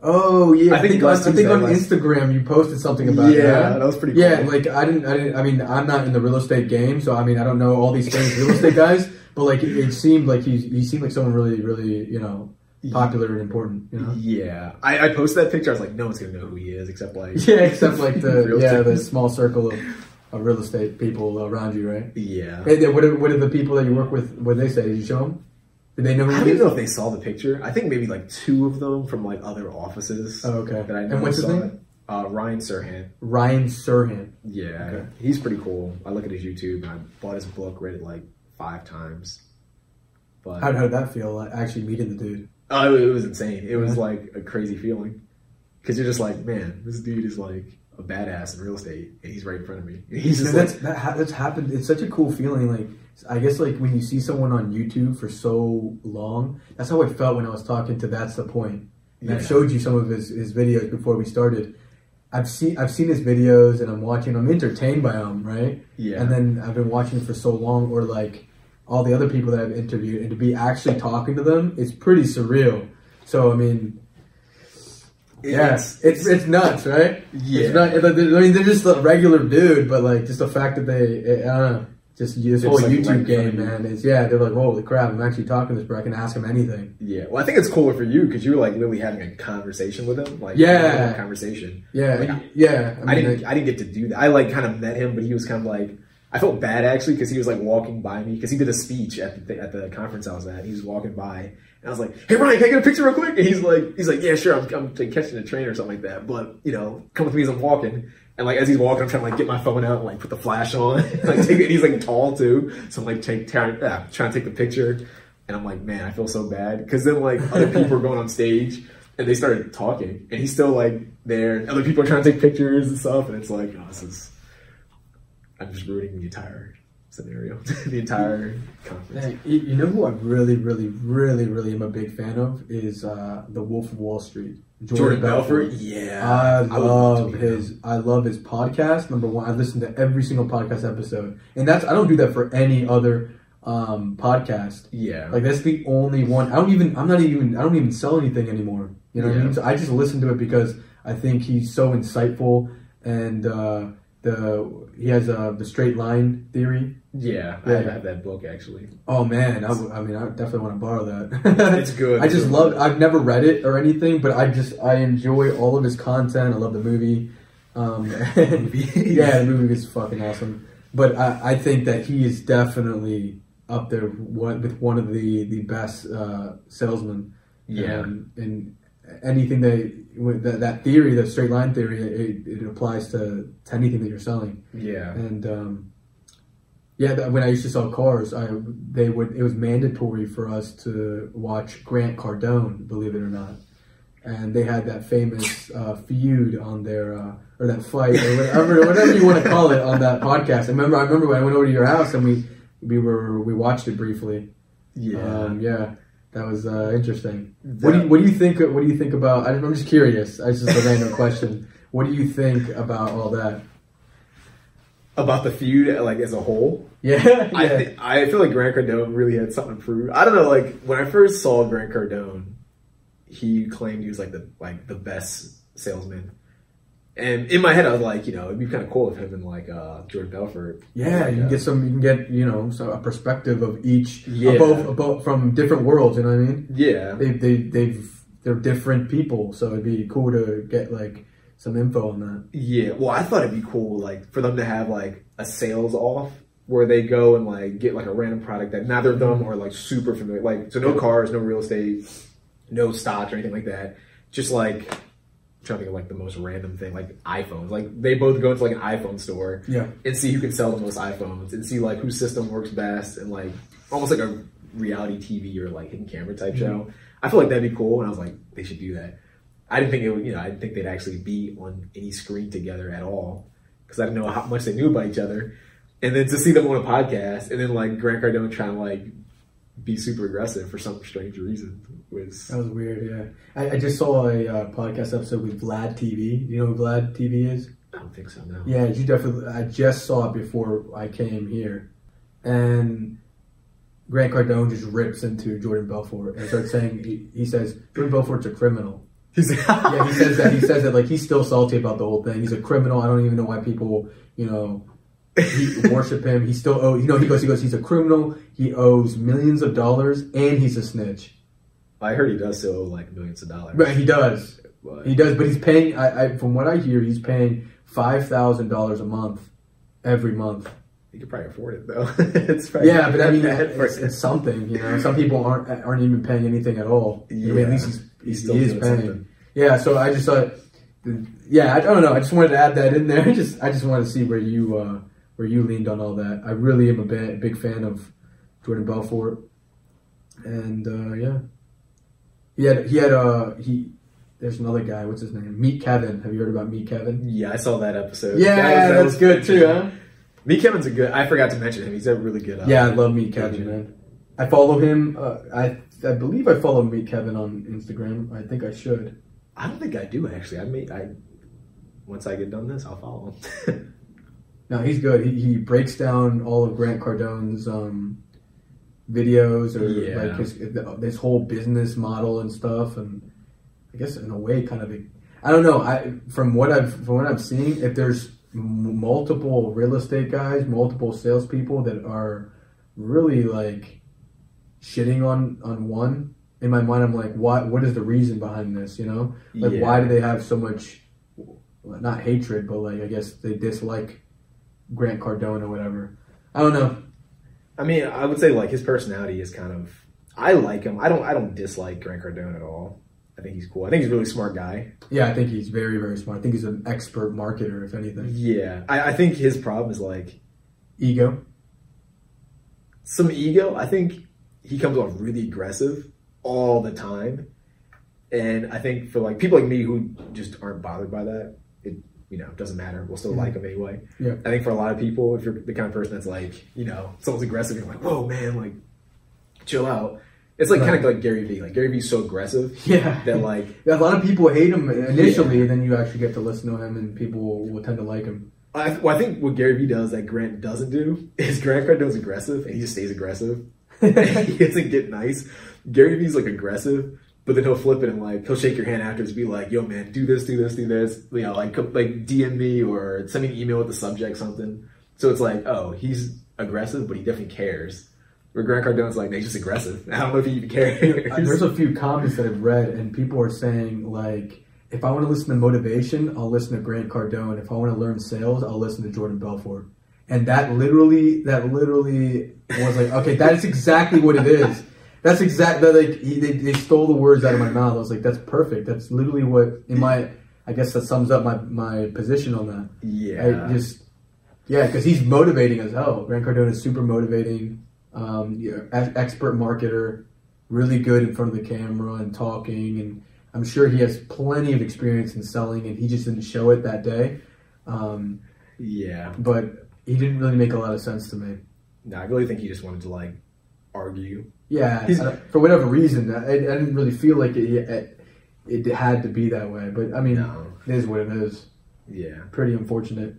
Oh yeah, I think, I think, last, I think on last... Instagram you posted something about yeah, that. Yeah, that was pretty cool. Yeah, like I didn't, I didn't, I mean, I'm not in the real estate game, so I mean, I don't know all these famous real estate guys, but like it, it seemed like he, he seemed like someone really, really, you know, popular and important. You know? Yeah, I, I posted that picture. I was like, no one's gonna know who he is except like yeah, except like the yeah the small circle of, of real estate people around you, right? Yeah. Hey, what are, what are the people that you work with? What they say? Did you show them? Did they know who I don't even know if they saw the picture. I think maybe like two of them from like other offices. Oh, okay. That I know and what's saw his name? Uh, Ryan Serhant. Ryan Serhant. Yeah. Okay. He's pretty cool. I look at his YouTube and I bought his book, read it like five times. But How, how did that feel? Like, actually meeting the dude. Oh, it was insane. It was like a crazy feeling. Because you're just like, man, this dude is like a badass in real estate. And he's right in front of me. And he's just no, that's, like, that ha- that's happened. It's such a cool feeling. Like, I guess like when you see someone on YouTube for so long, that's how I felt when I was talking to That's The Point. And yeah. I showed you some of his, his videos before we started. I've seen I've seen his videos and I'm watching. I'm entertained by them, right? Yeah. And then I've been watching for so long, or like all the other people that I've interviewed, and to be actually talking to them, it's pretty surreal. So I mean, yes, yeah, it's, it's it's nuts, right? Yeah. It's not, I mean, they're just a regular dude, but like just the fact that they, I don't know. Just this whole like YouTube game, man. It's, yeah, they're like, holy crap, I'm actually talking to this, but I can ask him anything. Yeah, well, I think it's cooler for you because you were like literally having a conversation with him. Like, yeah, a conversation. Yeah, like, I, yeah. I, mean, I didn't, like, I didn't get to do that. I like kind of met him, but he was kind of like, I felt bad actually because he was like walking by me because he did a speech at the at the conference I was at. He was walking by And I was like, hey, Ryan, can I get a picture real quick? And he's like, he's like, yeah, sure. I'm, I'm like, catching a train or something like that. But, you know, come with me as I'm walking. And like, as he's walking, I'm trying to like get my phone out and like put the flash on. And, like, take it. And he's like tall too. So I'm like take, tar- ah, trying to take the picture. And I'm like, man, I feel so bad. Cause then like other people were going on stage and they started talking and he's still like there. Other people are trying to take pictures and stuff. And it's like, oh, this is, I'm just ruining the entire scenario, the entire conference. You, you know who I really, really, really, really am a big fan of is uh, the Wolf of Wall Street. Jordan, Jordan Belfort. Belfort. Yeah. I love I his, him. I love his podcast. Number one, I listen to every single podcast episode. And that's, I don't do that for any other um, podcast. Yeah. Like that's the only one. I don't even, I'm not even, I don't even sell anything anymore. You know yeah. what I mean? So I just listen to it because I think he's so insightful and, uh, The he has uh, the straight line theory. Yeah, yeah, I have that book actually. Oh man, I, I mean, I definitely want to borrow that. Yeah, it's good. I just it's love. Good. I've never read it or anything, but I just I enjoy all of his content. I love the movie. Um, and, yeah, the movie is fucking awesome. But I, I think that he is definitely up there with one of the the best uh, salesmen. Yeah, um, and anything that. With the, that theory, that straight line theory, it, it applies to, to anything that you're selling. Yeah. And um, yeah, that, when I used to sell cars, I they would it was mandatory for us to watch Grant Cardone, believe it or not. And they had that famous uh, feud on their uh, or that fight or whatever whatever you want to call it on that podcast. I remember I remember when I went over to your house and we we were we watched it briefly. Yeah. Um, yeah. That was uh, interesting. That, what do you, what do you think? What do you think about? I'm just curious. I just a random question. What do you think about all that? About the feud, like as a whole. Yeah, yeah. I th- I feel like Grant Cardone really had something to prove. I don't know. Like when I first saw Grant Cardone, he claimed he was like the like the best salesman. And in my head, I was like, you know, it'd be kind of cool if him and like uh, Jordan Belfort. Yeah, like, you can uh, get some, you can get, you know, so a perspective of each, yeah. both, both from different worlds. You know what I mean? Yeah, they they they've they're different people, so it'd be cool to get like some info on that. Yeah, well, I thought it'd be cool like for them to have like a sales off where they go and like get like a random product that neither of them are like super familiar, like so no cars, no real estate, no stocks or anything like that, just like. Trying to think of like the most random thing, like iPhones. Like they both go into like an iPhone store, yeah. and see who can sell the most iPhones, and see like whose system works best, and like almost like a reality T V or like hidden camera type mm-hmm. show. I feel like that'd be cool, and I was like, they should do that. I didn't think it would, you know, I didn't think they'd actually be on any screen together at all because I didn't know how much they knew about each other. And then to see them on a podcast, and then like Grant Cardone trying to like be super aggressive for some strange reason. Was... That was weird, yeah. I, I just saw a uh, podcast episode with Vlad T V. Do you know who Vlad T V is? I don't think so, no. Yeah, you definitely... I just saw it before I came here. And Grant Cardone just rips into Jordan Belfort and starts saying... He, he says, Jordan Belfort's a criminal. yeah, he says that. He says that, like, he's still salty about the whole thing. He's a criminal. I don't even know why people, you know... He worship him. He still owes. You know, he goes. He goes. He's a criminal. He owes millions of dollars, and he's a snitch. I heard he does still owe like millions of dollars. But he does. But. He does. But he's paying. I, I from what I hear, he's paying five thousand dollars a month, every month. He could probably afford it though. it's probably yeah, but I mean, it's, it's something. You know, some people aren't aren't even paying anything at all. Yeah. I mean, at least he's, he's still he is paying. Something. Yeah. So I just thought. Yeah, I don't know. I just wanted to add that in there. I just I just wanted to see where you. Uh, Where you leaned on all that. I really am a ba- big fan of Jordan Belfort, and uh, yeah, he had he had uh, he. There's another guy. What's his name? Meet Kevin. Have you heard about Meet Kevin? Yeah, I saw that episode. Yeah, that was, that that's was, good too, huh? Meet Kevin's a good. I forgot to mention him. He's a really good. Uh, yeah, I love Meet Kevin, man. I follow him. Uh, I I believe I follow Meet Kevin on Instagram. I think I should. I don't think I do actually. I may. I once I get done this, I'll follow him. No, he's good. He he breaks down all of Grant Cardone's um, videos or yeah. like his this whole business model and stuff, and I guess in a way, kind of. A, I don't know. I from what I've from what I'm seeing, if there's m- multiple real estate guys, multiple salespeople that are really like shitting on, on one, in my mind, I'm like, what what is the reason behind this? You know, like yeah. why do they have so much not hatred, but like I guess they dislike. Grant Cardone or whatever. I don't know. I mean, I would say like his personality is kind of I like him. I don't I don't dislike Grant Cardone at all. I think he's cool. I think he's a really smart guy. Yeah, I think he's very, very smart. I think he's an expert marketer, if anything. Yeah. I, I think his problem is like... Ego? Some ego. I think he comes off really aggressive all the time. And I think for like people like me who just aren't bothered by that, it you know, doesn't matter. We'll still mm-hmm. like him anyway. Yeah. I think for a lot of people, if you're the kind of person that's like, you know, someone's aggressive, you're like, whoa, man, like, chill out. It's like right. kind of like Gary Vee. Like Gary Vee's so aggressive yeah. that like a lot of people hate him initially, yeah. and then you actually get to listen to him, and people will, will tend to like him. I, well, I think what Gary Vee does that Grant doesn't do is Grant Cardone's aggressive, and he just stays aggressive. He doesn't get nice. Gary Vee's like aggressive, but then he'll flip it and like he'll shake your hand afterwards, be like, "Yo, man, do this, do this, do this." You know, like like D M me or send me an email with the subject something. So it's like, oh, he's aggressive, but he definitely cares. Where Grant Cardone's like, he's just aggressive. I don't know if he even cares. There's a few comments that I've read, and people are saying, like, if I want to listen to motivation, I'll listen to Grant Cardone. If I want to learn sales, I'll listen to Jordan Belfort. And that literally, that literally was like, okay, that is exactly what it is. That's exactly, like, he, they, they stole the words out of my mouth. I was like, that's perfect. That's literally what, in my, I guess that sums up my, my position on that. Yeah. I just, yeah, because he's motivating as hell. Grant Cardone is super motivating. Um, yeah, expert marketer, really good in front of the camera and talking, and I'm sure he has plenty of experience in selling, and he just didn't show it that day. Um, yeah, but he didn't really make a lot of sense to me. No, I really think he just wanted to like argue. Yeah, for whatever reason, I, I didn't really feel like it, it. It had to be that way, but I mean, no. It is what it is. Yeah, pretty unfortunate.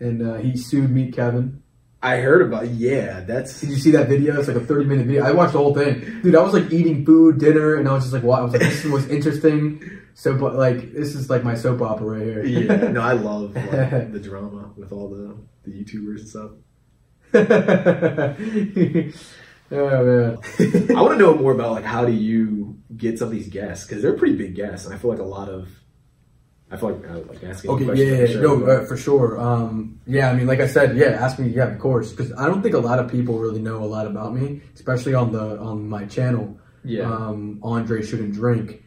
And uh, he sued Meet Kevin. I heard about it. Yeah, that's... Did you see that video? It's like a thirty-minute video. I watched the whole thing. Dude, I was like eating food, dinner, and I was just like, wow. I was like, this is the most interesting soap... Like, this is like my soap opera right here. Yeah, no, I love like, the drama with all the, the YouTubers and stuff. Oh, man. I want to know more about, like, how do you get some of these guests? Because they're pretty big guests, and I feel like a lot of... I feel like, I like asking okay, questions. Okay, yeah, yeah, sure. no, uh, for sure. Um, yeah, I mean, like I said, yeah, ask me, yeah, of course. Because I don't think a lot of people really know a lot about me, especially on the on my channel, yeah. um, Andre Shouldn't Drink.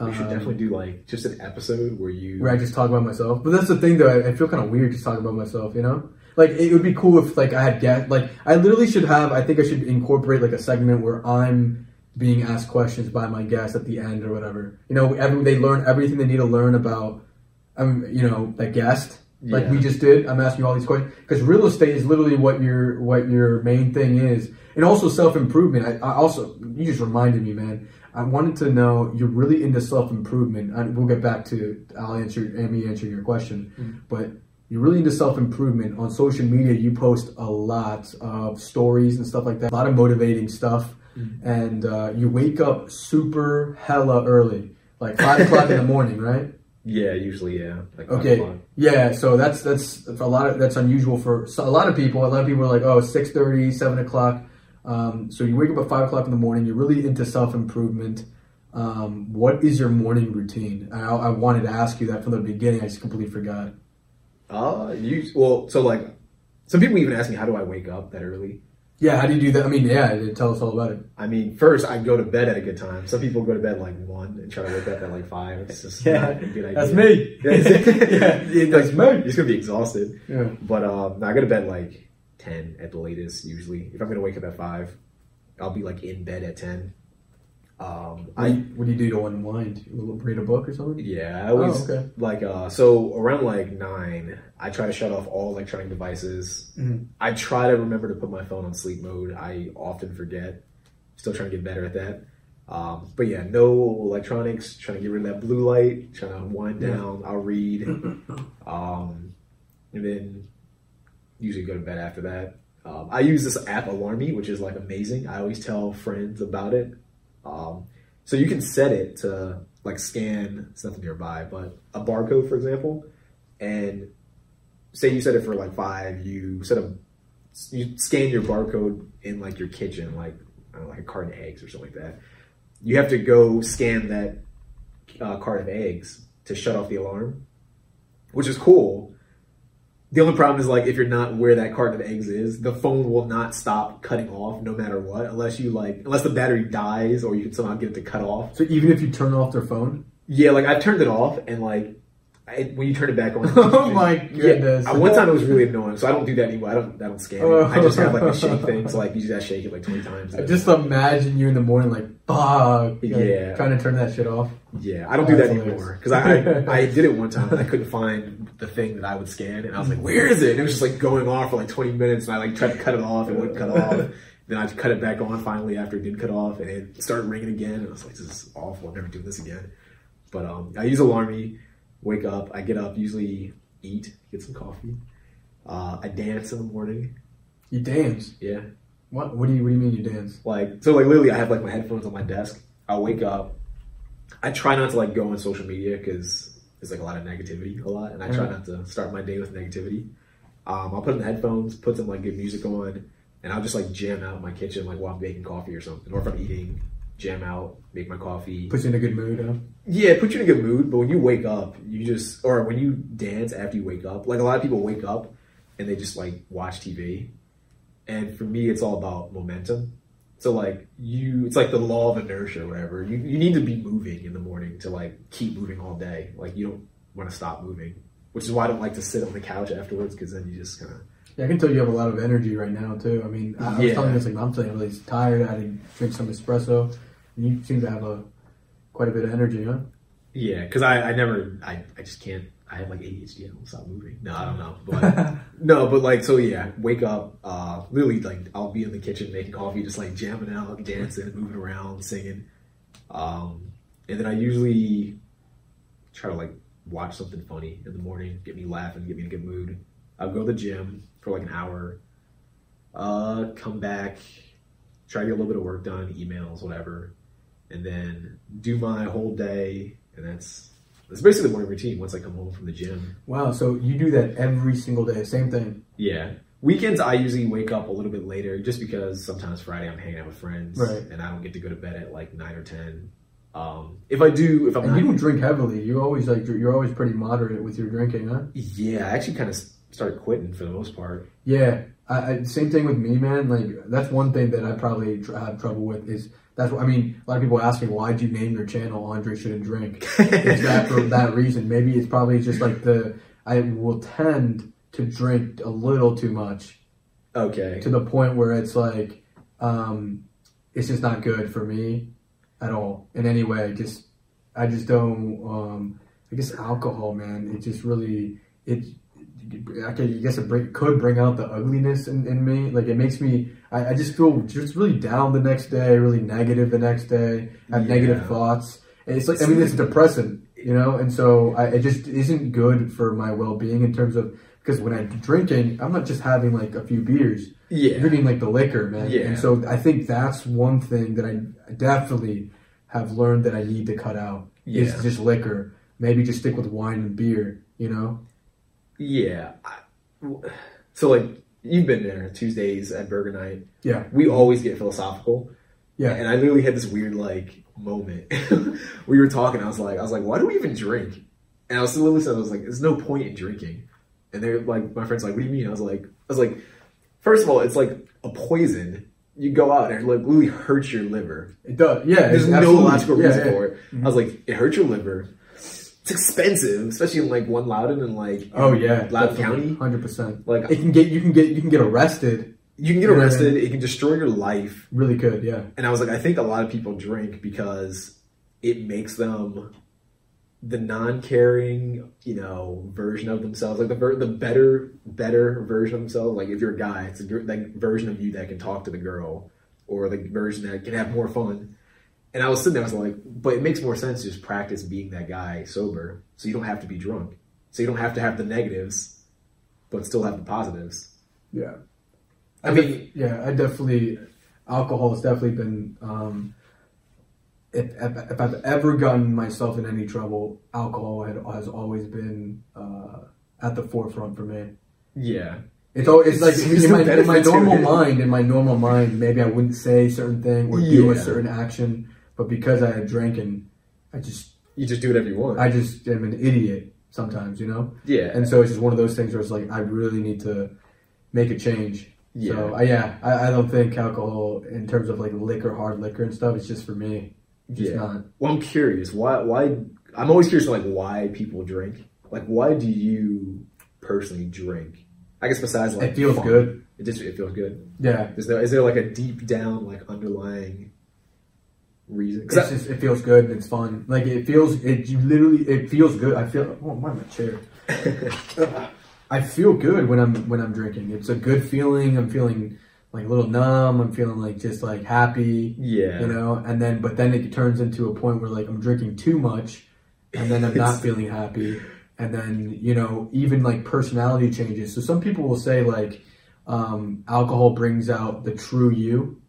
We should um, definitely do, like, just an episode where you... Where I just talk about myself. But that's the thing, though. I, I feel kind of weird just talking about myself, you know? Like, it would be cool if, like, I had guests. Like, I literally should have... I think I should incorporate, like, a segment where I'm... being asked questions by my guests at the end or whatever. You know, every, they learn everything they need to learn about, um, you know, a guest. Like yeah. we just did. I'm asking you all these questions. Because real estate is literally what your what your main thing is. And also self-improvement. I, I also, you just reminded me, man. I wanted to know, you're really into self-improvement. I, we'll get back to, I'll answer, Amy, answer your question. Mm-hmm. But you're really into self-improvement. On social media, you post a lot of stories and stuff like that. A lot of motivating stuff. And uh, you wake up super hella early, like five o'clock in the morning, right? Yeah, usually, yeah. Like okay, yeah. So that's that's a lot of that's unusual for a lot of people. A lot of people are like, oh, six thirty, seven o'clock. Um, so you wake up at five o'clock in the morning. You're really into self improvement. Um, what is your morning routine? I, I wanted to ask you that from the beginning. I just completely forgot. Uh, you well, so like some people even ask me, how do I wake up that early? Yeah, how do you do that? I mean, yeah, tell us all about it. I mean, first, I go to bed at a good time. Some people go to bed like one and try to wake up at like five. It's just yeah, not a good idea. That's me. yeah, that's me. You're just going to be exhausted. Yeah. But um, I go to bed like ten at the latest, usually. If I'm going to wake up at five, I'll be like in bed at ten. Um, I What do you do to unwind? You read a book or something? Yeah, I always, oh, okay. like, uh, so around like nine, I try to shut off all electronic devices. Mm-hmm. I try to remember to put my phone on sleep mode. I often forget. Still trying to get better at that. Um, but yeah, no electronics, trying to get rid of that blue light, trying to wind yeah. down. I'll read. um, and then usually go to bed after that. Um, I use this app, Alarmy, which is like amazing. I always tell friends about it. Um, so you can set it to like scan something nearby, but a barcode, for example, and say you set it for like five, you set a, you scan your barcode in like your kitchen, like, I don't know, like a carton of eggs or something like that. You have to go scan that uh, carton of eggs to shut off the alarm, which is cool. The only problem is, like, if you're not where that carton of eggs is, the phone will not stop cutting off no matter what, unless you, like, unless the battery dies or you can somehow get it to cut off. So even if you turn off their phone? Yeah, like, I turned it off, and, like, I, when you turn it back on. Oh, my goodness. Yeah, I, one time it was really annoying, so I don't do that anymore. I don't, I don't scan it. Oh. I just have, like, a shake thing, so, like, you just gotta shake it, like, twenty times. I just imagine you in the morning, like, fuck. Yeah. Like, trying to turn that shit off. Yeah, I don't oh, do that anymore. Because I, I, I did it one time, and I couldn't find the thing that I would scan, and I was like, where is it? And it was just, like, going on for, like, twenty minutes, and I, like, tried to cut it off, and it wouldn't cut off. Then I cut it back on, finally, after it did cut off, and it started ringing again, and I was like, this is awful. I'll never do this again. But um, I use Alarmy. Wake up, I get up, usually eat, get some coffee. Uh, I dance in the morning. You dance? Yeah. What? What do you What do you mean you dance? Like, so like literally, I have like my headphones on my desk. I wake up. I try not to like go on social media because there's like a lot of negativity, a lot, and I try mm-hmm. not to start my day with negativity. Um, I'll put in the headphones, put some like good music on, and I'll just like jam out in my kitchen like while I'm making coffee or something, or if I'm eating. Jam out, make my coffee. Puts you in a good mood, huh? Yeah, it puts you in a good mood, but when you wake up, you just, or when you dance after you wake up, like a lot of people wake up and they just like watch T V. And for me, it's all about momentum. So like you, it's like the law of inertia or whatever. You, you need to be moving in the morning to like keep moving all day. Like you don't want to stop moving, which is why I don't like to sit on the couch afterwards because then you just kind of. Yeah, I can tell you have a lot of energy right now, too. I mean, I, I was yeah. telling you this, like, I'm feeling really tired. I had to drink some espresso. You seem to have a quite a bit of energy, huh? Yeah, because I, I never, I, I just can't, I have, like, A D H D. I don't stop moving. No, I don't know. But, no, but, like, so, yeah, wake up. Uh, literally, like, I'll be in the kitchen making coffee, just, like, jamming out, dancing, moving around, singing. Um, and then I usually try to, like, watch something funny in the morning, get me laughing, get me in a good mood. I'll go to the gym for like an hour, uh, come back, try to get a little bit of work done, emails, whatever, and then do my whole day. And that's, that's basically the morning routine once I come home from the gym. Wow. So you do that every single day. Same thing. Yeah. Weekends, I usually wake up a little bit later just because sometimes Friday I'm hanging out with friends right. and I don't get to go to bed at like nine or ten. Um, if I do, if I'm and not. You don't drink heavily. You always like, you're always pretty moderate with your drinking, huh? Yeah. I actually kind of. Start quitting for the most part. Yeah, I, I, same thing with me, man. Like that's one thing that I probably tr- have trouble with is that's what I mean. A lot of people ask me why'd you name your channel Andre Shouldn't Drink? It's that for that reason. Maybe it's probably just like the I will tend to drink a little too much. Okay. To the point where it's like um, it's just not good for me at all in any way. Just I just don't. Um, I guess alcohol, man. It just really it. I guess it break, could bring out the ugliness in, in me. Like it makes me, I, I just feel just really down the next day, really negative the next day. I have yeah. negative thoughts. And it's like, I mean, it's depressing, you know? And so I, it just isn't good for my well-being in terms of, because when I'm drinking, I'm not just having like a few beers. Yeah. I'm drinking like the liquor, man. Yeah. And so I think that's one thing that I definitely have learned that I need to cut out yeah. is just liquor. Maybe just stick with wine and beer, you know? Yeah. So, like, you've been there Tuesdays at Burger Night. Yeah. We always get philosophical. Yeah. And I literally had this weird, like, moment. We were talking. I was like, I was like, why do we even drink? And I was literally saying, I was like, there's no point in drinking. And they're like, my friend's like, what do you mean? I was like, I was like, first of all, it's like a poison. You go out and it like, literally hurts your liver. It does. Yeah. There's no absolutely. logical reason yeah, yeah. for it. Mm-hmm. I was like, it hurts your liver. It's expensive, especially in like One Loudoun and like oh yeah, Loudoun County, one hundred percent. Like it can get you can get you can get arrested. You can get yeah. arrested. It can destroy your life. Really could, yeah. And I was like, I think a lot of people drink because it makes them the non-caring, you know, version of themselves, like the ver- the better better version of themselves. Like if you're a guy, it's a gr- that version of you that can talk to the girl, or the version that can have more fun. And I was sitting there, I was like, but it makes more sense to just practice being that guy sober so you don't have to be drunk. So you don't have to have the negatives, but still have the positives. Yeah. I, I mean, def- yeah, I definitely, alcohol has definitely been, um, if, if, if I've ever gotten myself in any trouble, alcohol had, has always been uh, at the forefront for me. Yeah. It's all, it's like it's in, my, in my normal mind, in my normal mind, maybe I wouldn't say certain thing or yeah. do a certain action. But because I had drank and I just... You just do whatever you want. I just am an idiot. sometimes, you know? Yeah. And so it's just one of those things where it's like, I really need to make a change. Yeah. So, I, yeah, I, I don't think alcohol in terms of like liquor, hard liquor and stuff, it's just for me. Just yeah. Not. Well, I'm curious. Why, why, I'm always curious, like, why people drink. Like, why do you personally drink? I guess besides, like, it feels fun. Good. It just, it feels good. Yeah. Is there, is there like a deep down, like, underlying reason? It's I, just, it feels good and it's fun. Like, it feels, it you literally, it feels good. I feel, oh, why am I chair? I feel good when I'm when I'm drinking. It's a good feeling. I'm feeling like a little numb. I'm feeling like just like happy. Yeah. You know, and then but then it turns into a point where like I'm drinking too much, and then I'm not feeling happy. And then, you know, even like personality changes. So some people will say like um, alcohol brings out the true you.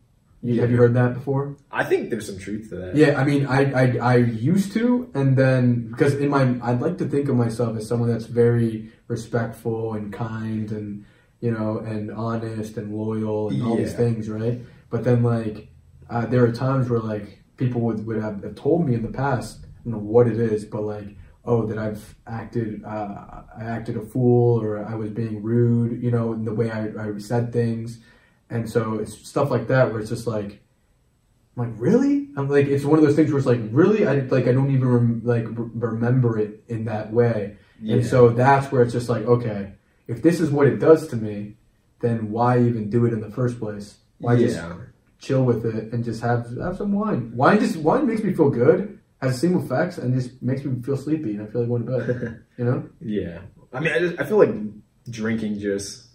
Yeah. Have you heard that before? I think there's some truth to that. Yeah, I mean, I I, I used to, and then because in my, I'd like to think of myself as someone that's very respectful and kind, and you know, and honest and loyal and all yeah. these things, right? But then, like, uh, there are times where like people would would have, have told me in the past, I don't know what it is, but like, oh, that I've acted, uh, I acted a fool, or I was being rude, you know, in the way I, I said things. And so it's stuff like that where it's just like, I'm like, really? I'm like, it's one of those things where it's like, really? I like, I don't even rem like re remember it in that way. Yeah. And so that's where it's just like, okay, if this is what it does to me, then why even do it in the first place? Why yeah. just chill with it and just have have some wine? Wine just wine makes me feel good, has the same effects, and just makes me feel sleepy, and I feel like going to bed. You know? Yeah. I mean, I just, I feel like drinking just,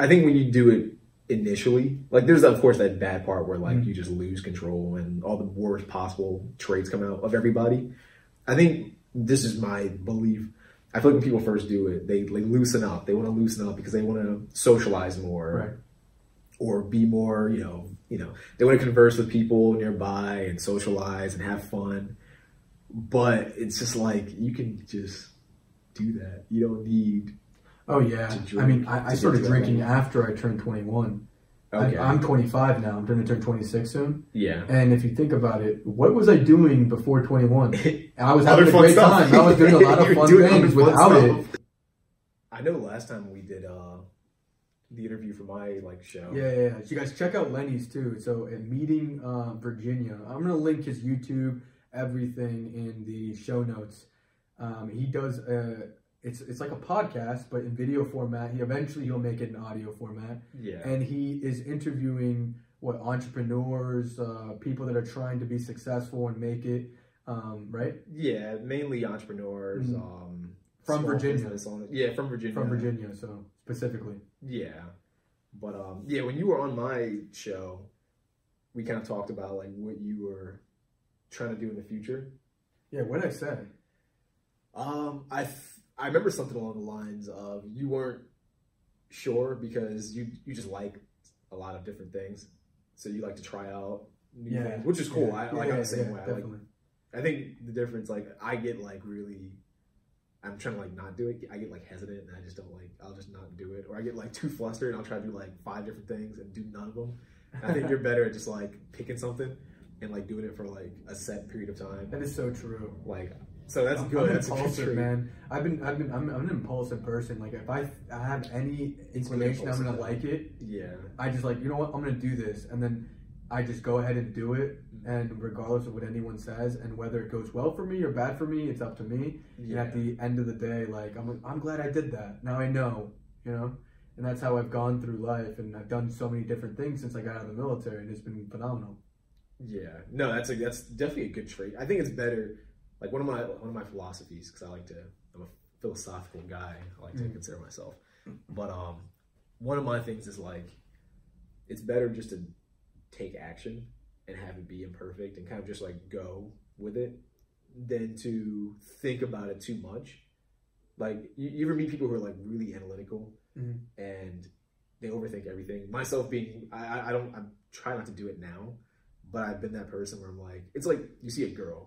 I think when you do it initially, like, there's of course that bad part where like mm-hmm. you just lose control and all the worst possible traits come out of everybody. I think this is my belief. I feel like when people first do it, they like loosen up. They want to loosen up because they want to socialize more, right. or be more, you know, you know, they want to converse with people nearby and socialize and have fun. But it's just like, you can just do that. You don't need. Oh, yeah. Drink, I mean, I, I started drinking level. after I turned twenty-one. Okay. I, I'm twenty-five now. I'm going to turn twenty-six soon. Yeah. And if you think about it, what was I doing before twenty-one? I was having a great stuff. time. I was doing a lot of fun things without fun it. I know last time we did uh, the interview for my like show. Yeah, yeah, yeah. So you guys check out Lenny's too. So at Meeting uh, Virginia, I'm going to link his YouTube, everything in the show notes. Um, he does... Uh, It's, it's like a podcast, but in video format. He eventually he'll make it in audio format. Yeah. And he is interviewing what entrepreneurs, uh, people that are trying to be successful and make it, um, right? Yeah, mainly entrepreneurs. Mm-hmm. um, from Virginia. On, yeah, from Virginia. From Virginia, so specifically. Yeah. But um, yeah, when you were on my show, we kind of talked about like what you were trying to do in the future. Yeah, what did I say? Um, I... I remember something along the lines of you weren't sure because you you just like a lot of different things, so you like to try out new yeah. things, which is cool. Yeah. I, I like yeah, I'm the same yeah, way. I, like, I think the difference, like I get like really, I'm trying to like not do it. I get like hesitant and I just don't like. I'll just not do it, or I get like too flustered and I'll try to do like five different things and do none of them. And I think you're better at just like picking something and like doing it for like a set period of time. That is so true. Like. So that's I'm, good. I'm that's impulsive, good man. I've been, I've been, I'm, I'm an impulsive person. Like if I, I have any inclination I'm gonna like it, yeah, I just like, you know what, I'm gonna do this, and then I just go ahead and do it, and regardless of what anyone says, and whether it goes well for me or bad for me, it's up to me. Yeah. And at the end of the day, like I'm, I'm glad I did that. Now I know, you know, and that's how I've gone through life, and I've done so many different things since I got out of the military, and it's been phenomenal. Yeah, no, that's a, that's definitely a good trait. I think it's better. Like one of my one of my philosophies, because I like to, I'm a philosophical guy. I like to consider myself, but um, one of my things is like, it's better just to take action and have it be imperfect and kind of just like go with it, than to think about it too much. Like you, you ever meet people who are like really analytical mm-hmm. and they overthink everything. Myself being, I I don't I try not to do it now, but I've been that person where I'm like, it's like you see a girl.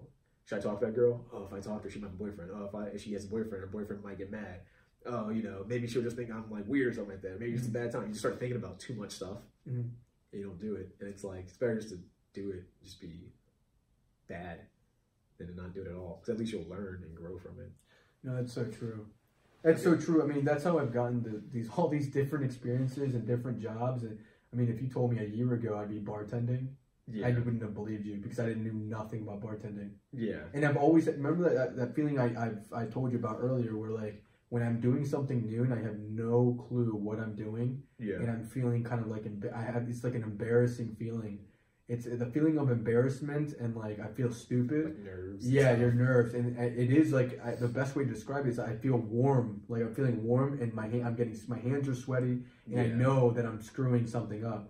Should I talk to that girl? Oh, if I talk to her, she might have a boyfriend. Oh, if, I, if she has a boyfriend, her boyfriend might get mad. Oh, you know, maybe she'll just think I'm like weird or something like that. Maybe it's a bad time. You just start thinking about too much stuff. Mm-hmm. And you don't do it. And it's like, it's better just to do it, just be bad, than to not do it at all. Because at least you'll learn and grow from it. No, that's so true. That's so true. I mean, that's how I've gotten to these all these different experiences and different jobs. And I mean, if you told me a year ago I'd be bartending, yeah. I wouldn't have believed you because I didn't know nothing about bartending. Yeah. And I've always remember that that feeling I I've, I told you about earlier, where like when I'm doing something new and I have no clue what I'm doing, yeah. and I'm feeling kind of like I have it's like an embarrassing feeling. It's the feeling of embarrassment and like I feel stupid. Like nerves. Yeah, your nerves, and it is like I, the best way to describe it is I feel warm, like I'm feeling warm, and my hand, I'm getting my hands are sweaty, and yeah. I know that I'm screwing something up.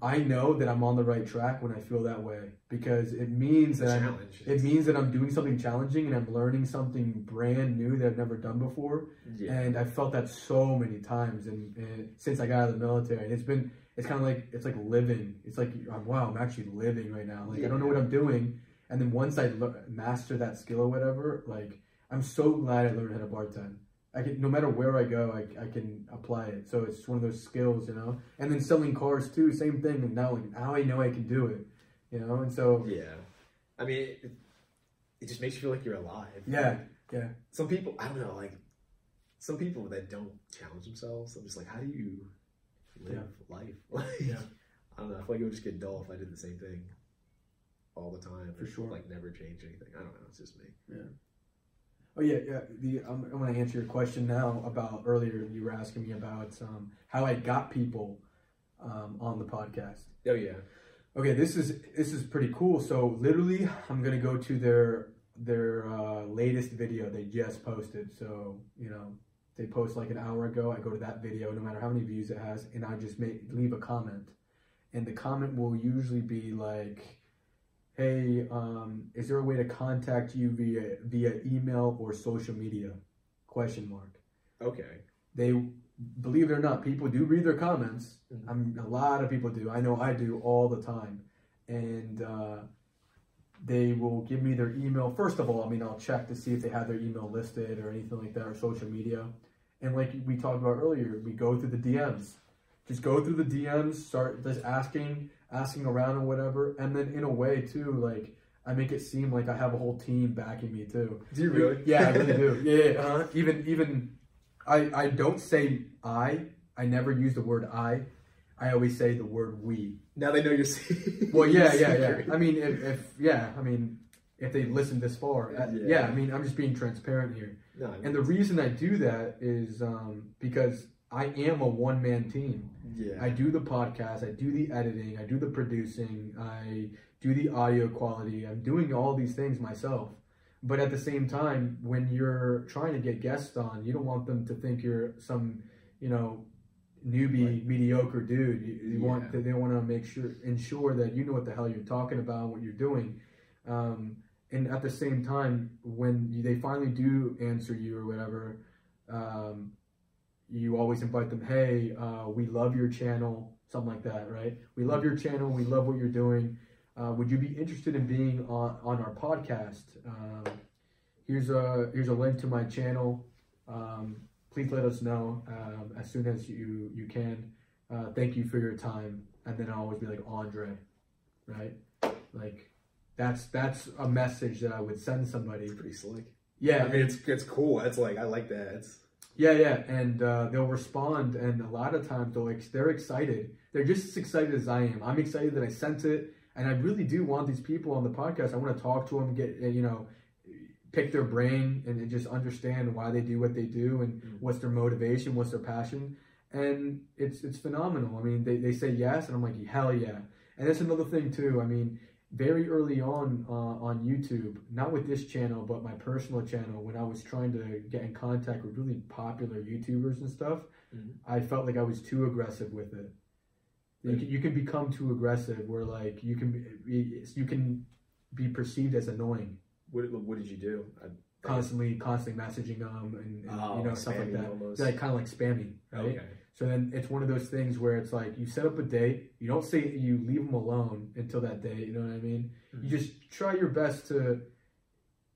I know that I'm on the right track when I feel that way because it means that I'm, it means that I'm doing something challenging and I'm learning something brand new that I've never done before. Yeah. And I felt that so many times, and, and since I got out of the military, and it's been. It's kind of like, it's like living. It's like, wow, I'm actually living right now. Like, yeah. I don't know what I'm doing. And then once I master that skill or whatever, like, I'm so glad I learned how to bartend. I can, no matter where I go, I, I can apply it. So it's one of those skills, you know? And then selling cars too, same thing. And now, like, now I know I can do it, you know? And so. Yeah. I mean, it, it just makes you feel like you're alive. Yeah. Like, yeah. Some people, I don't know, like, some people that don't challenge themselves, I'm just like, how do you. Live yeah. life. Like, yeah. I don't know. I feel like it would just get dull if I did the same thing all the time. For sure. Like never change anything. I don't know. It's just me. Yeah. Oh yeah, yeah. The I'm, I'm going to answer your question now about earlier. You were asking me about um, how I got people um, on the podcast. Oh yeah. Okay. This is this is pretty cool. So literally, I'm going to go to their their uh, latest video they just posted. So you know. They post like an hour ago, I go to that video, no matter how many views it has, and I just make, leave a comment. And the comment will usually be like, hey, um, is there a way to contact you via via email or social media? Question mark. Okay. They, believe it or not, people do read their comments. Mm-hmm. I'm, a lot of people do. I know I do all the time. And uh, they will give me their email. First of all, I mean, I'll check to see if they have their email listed or anything like that or social media. And like we talked about earlier, we go through the D Ms. Just go through the D Ms, start just asking, asking around or whatever. And then in a way too, like I make it seem like I have a whole team backing me too. Do you really? Yeah, I really do. Yeah, yeah. Uh-huh. Even, even I, I don't say I, I never use the word I. I always say the word we. Now they know you're serious. Well, yeah, yeah, yeah. I mean, if, if yeah, I mean, if they listened this far, I, yeah. yeah, I mean, I'm just being transparent here. No, I mean, and the reason I do that is um, because I am a one-man team. Yeah. I do the podcast. I do the editing. I do the producing. I do the audio quality. I'm doing all these things myself. But at the same time, when you're trying to get guests on, you don't want them to think you're some, you know, newbie, like, mediocre dude. You, you yeah. want they want to make sure ensure that you know what the hell you're talking about, what you're doing, um, and at the same time, when they finally do answer you or whatever, um, you always invite them. Hey, uh, we love your channel, something like that, right? We love your channel. We love what you're doing. Uh, would you be interested in being on on our podcast? Um, here's a here's a link to my channel. Um, Please let us know um, as soon as you, you can. Uh, thank you for your time. And then I'll always be like, Andre, right? Like, that's that's a message that I would send somebody. It's pretty slick. Yeah. I mean, it's it's cool. That's like, I like that. It's... Yeah, yeah. And uh, they'll respond. And a lot of times, they'll ex they're excited. They're just as excited as I am. I'm excited that I sent it. And I really do want these people on the podcast. I want to talk to them, get, you know, pick their brain and just understand why they do what they do and mm. what's their motivation, what's their passion. And it's it's phenomenal. I mean, they, they say yes, and I'm like, hell yeah. And that's another thing too. I mean, very early on uh, on YouTube, not with this channel, but my personal channel, when I was trying to get in contact with really popular YouTubers and stuff, mm. I felt like I was too aggressive with it. Right. You can, you can become too aggressive where like you can be, you can be perceived as annoying. What, what did you do? I, constantly, I, constantly messaging them and, and oh, you know, stuff like that. Almost. Like kind of like spamming, right? Okay. So then it's one of those things where it's like you set up a date, you don't say you leave them alone until that day. You know what I mean? Mm-hmm. You just try your best to.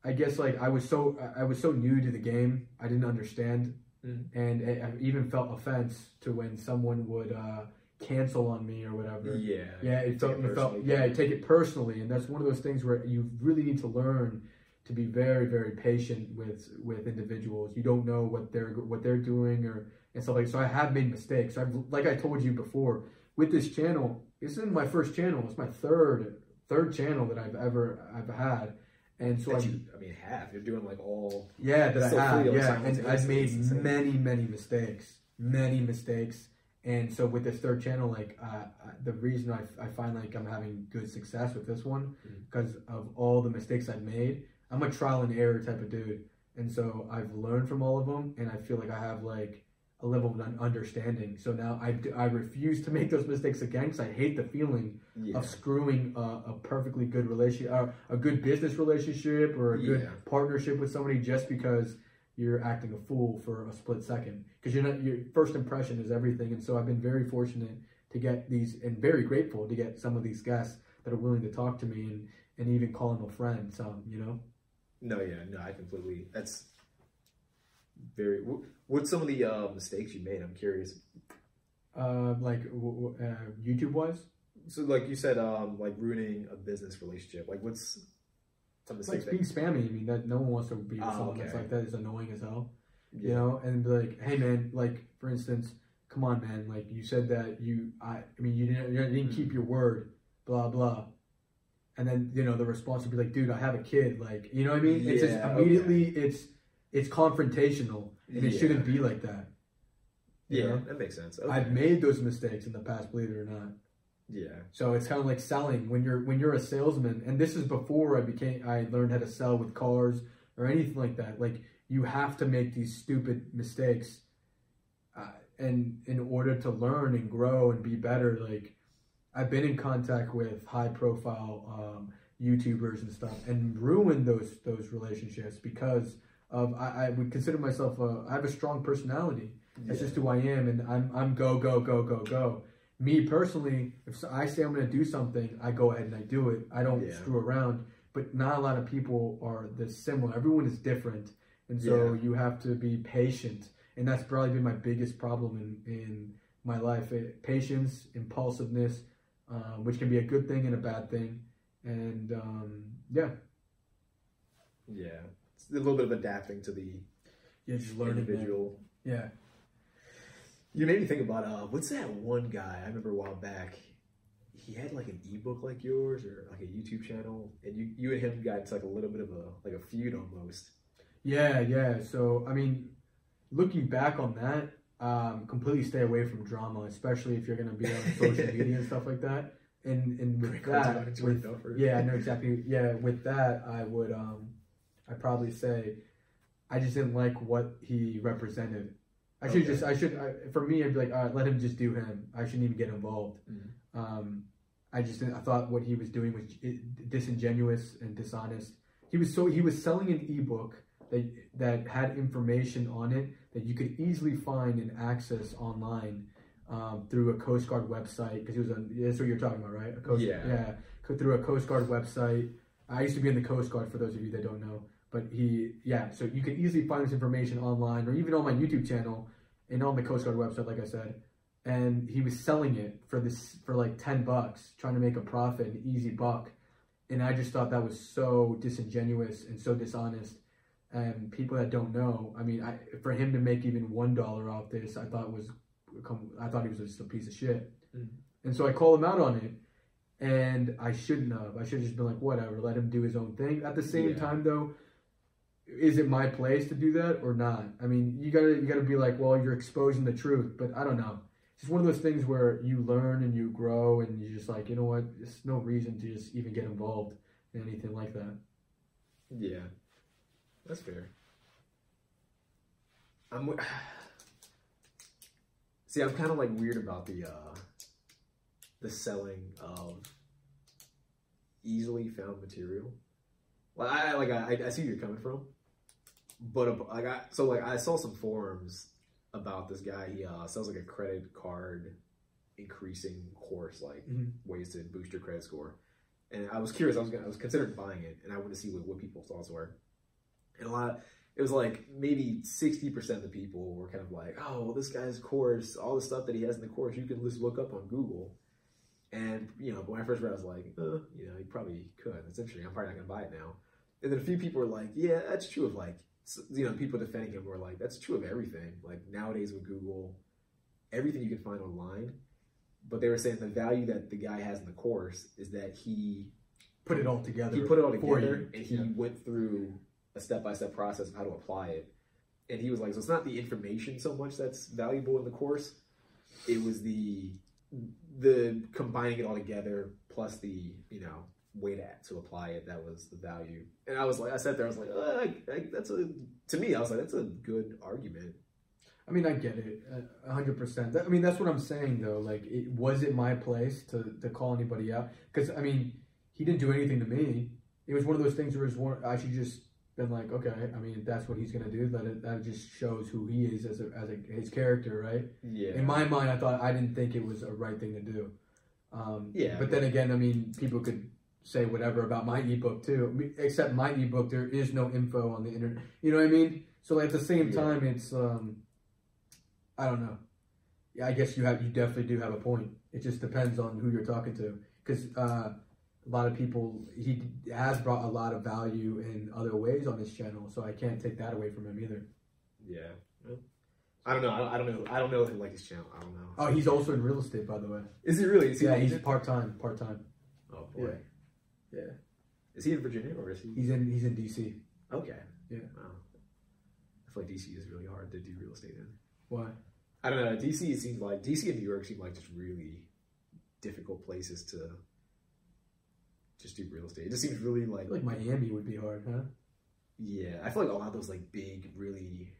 I guess like I was so I was so new to the game, I didn't understand, mm-hmm. and I, I even felt offense to when someone would uh, cancel on me or whatever. Yeah. Yeah, it felt, it felt yeah, I take it personally, and that's one of those things where you really need to learn to be very, very patient with with individuals. You don't know what they're what they're doing or and stuff like that. So I have made mistakes. I've like I told you before with this channel. This isn't my first channel. It's my third third channel that I've ever I've had. And so you, I mean, half you're doing like all yeah that I have yeah, and I've made many many mistakes, many mistakes. And so with this third channel, like uh, the reason I, I find like I'm having good success with this one because mm-hmm. of all the mistakes I've made. I'm a trial and error type of dude, and so I've learned from all of them, and I feel like I have like a level of understanding. So now I I refuse to make those mistakes again because I hate the feeling yeah. of screwing a, a perfectly good relationship, uh, a good business relationship, or a yeah. good partnership with somebody just because you're acting a fool for a split second. Because you're not your first impression is everything, and so I've been very fortunate to get these, and very grateful to get some of these guests that are willing to talk to me and and even call them a friend. Some, you know. No, yeah, no, I completely, that's very, what's some of the uh, mistakes you made? I'm curious. Uh, like, w w uh, YouTube-wise? So, like you said, um, like, ruining a business relationship. Like, what's some mistakes? Like, being spammy. I mean, that no one wants to be with oh, someone okay. that's like, that is annoying as hell, yeah. you know? And be like, hey, man, like, for instance, come on, man. Like, you said that you, I, I mean, you didn't, you didn't mm-hmm. keep your word, blah, blah. And then, you know, the response would be like, dude, I have a kid. Like, you know what I mean? Yeah, it's just immediately, okay. it's it's confrontational. And yeah. it shouldn't be like that. Yeah, know? That makes sense. Okay. I've made those mistakes in the past, believe it or not. Yeah. So it's kind of like selling. When you're when you're a salesman, and this is before I became, I learned how to sell with cars or anything like that. Like, you have to make these stupid mistakes uh, and in order to learn and grow and be better, like, I've been in contact with high-profile um, YouTubers and stuff, and ruined those those relationships because of I, I would consider myself a, I have a strong personality. That's yeah. just who I am, and I'm I'm go go go go go. Me personally, if I say I'm going to do something, I go ahead and I do it. I don't yeah. screw around. But not a lot of people are this similar. Everyone is different, and so yeah. you have to be patient. And that's probably been my biggest problem in in my life: it, patience, impulsiveness. Uh, which can be a good thing and a bad thing, and um, yeah, yeah, it's a little bit of adapting to the yeah, just learning individual. That. Yeah, you made me think about uh, what's that one guy I remember a while back? He had like an ebook like yours or like a YouTube channel, and you you and him got into like a little bit of a like a feud almost. Yeah, yeah. So I mean, looking back on that. Um, completely stay away from drama, especially if you're going to be on social media and stuff like that. And and with Great that, with, yeah, no, exactly. Yeah, with that, I would, um, I probably say, I just didn't like what he represented. I should okay. just, I should, I, for me, I'd be like, all right, let him just do him. I shouldn't even get involved. Mm-hmm. um, I just, didn't, I thought what he was doing was disingenuous and dishonest. He was so, he was selling an ebook that that had information on it that you could easily find and access online um, through a Coast Guard website, because he was on, that's what you're talking about, right? A Coast, yeah. Yeah, through a Coast Guard website. I used to be in the Coast Guard, for those of you that don't know, but he, yeah, so you could easily find this information online, or even on my YouTube channel, and on the Coast Guard website, like I said, and he was selling it for this, for like ten bucks, trying to make a profit, an easy buck, and I just thought that was so disingenuous and so dishonest. And people that don't know, I mean, I, for him to make even one dollar off this, I thought was, I thought he was just a piece of shit. Mm. And so I called him out on it, and I shouldn't have. I should have just been like, whatever, let him do his own thing. At the same yeah. time, though, is it my place to do that or not? I mean, you gotta, you gotta be like, well, you're exposing the truth, but I don't know. It's just one of those things where you learn and you grow, and you're just like, you know what? There's no reason to just even get involved in anything like that. Yeah. That's fair. I'm see. I'm kind of like weird about the uh, the selling of easily found material. Like I like I, I see where you're coming from, but like I so like I saw some forums about this guy. He uh, sells like a credit card increasing course, like mm-hmm. ways to boost your credit score. And I was curious. I was gonna, I was considering buying it, and I wanted to see what what people's thoughts were. And a lot of, it was like maybe sixty percent of the people were kind of like, oh, well, this guy's course, all the stuff that he has in the course, you can just look up on Google. And, you know, when I first read it, I was like, uh, you know, he probably could. That's interesting. I'm probably not going to buy it now. And then a few people were like, yeah, that's true of like, you know, people defending him were like, that's true of everything. Like nowadays with Google, everything you can find online. But they were saying the value that the guy has in the course is that he put it all together. He put it all together and he yeah. went through a step-by-step process of how to apply it. And he was like, so it's not the information so much that's valuable in the course. It was the the combining it all together plus the, you know, way to to apply it. That was the value. And I was like, I sat there, I was like, oh, I, I, that's a, to me, I was like, that's a good argument. I mean, I get it, a hundred percent. I mean, that's what I'm saying though. Like, it, was it my place to, to call anybody out? Because I mean, he didn't do anything to me. It was one of those things where it was one, I should just been like, okay, I mean, if that's what he's gonna do, that it, that just shows who he is as a, as a, his character, right? Yeah. In my mind, I thought I didn't think it was a right thing to do. Um, yeah. But then again, I mean, people could say whatever about my ebook too. Except my ebook, there is no info on the internet. You know what I mean? So at the same time, yeah. it's. Um, I don't know. Yeah, I guess you have. You definitely do have a point. It just depends on who you're talking to, because uh, a lot of people. He has brought a lot of value in other ways on his channel, so I can't take that away from him either. Yeah, I don't know. I don't know. I don't know if I like his channel. I don't know. Oh, he's also in real estate, by the way. Is he really? Is he yeah, he's part time. Part time. Oh boy. Yeah. yeah. Is he in Virginia or is he? He's in. He's in D C. Okay. Yeah. Wow. I feel like D C is really hard to do real estate in. Why? I don't know. D C seems like D C and New York seem like just really difficult places to just do real estate. It just seems really like like Miami would be hard, huh? Yeah, I feel like a lot of those like big, really,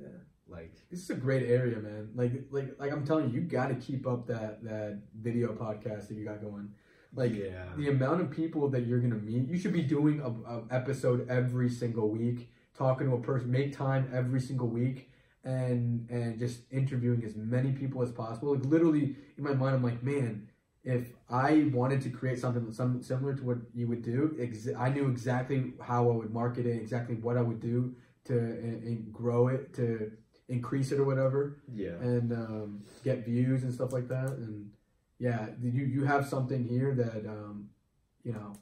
yeah. Like this is a great area, man. Like like like I'm telling you, you got to keep up that that video podcast that you got going. Like yeah. the amount of people that you're gonna meet, you should be doing a, a episode every single week, talking to a person, make time every single week. and and just interviewing as many people as possible. Like literally in my mind I'm like, man, if I wanted to create something some similar to what you would do, ex I knew exactly how I would market it, exactly what I would do to and, and grow it, to increase it or whatever, yeah, and um, get views and stuff like that. And yeah, you, you have something here that um, you know,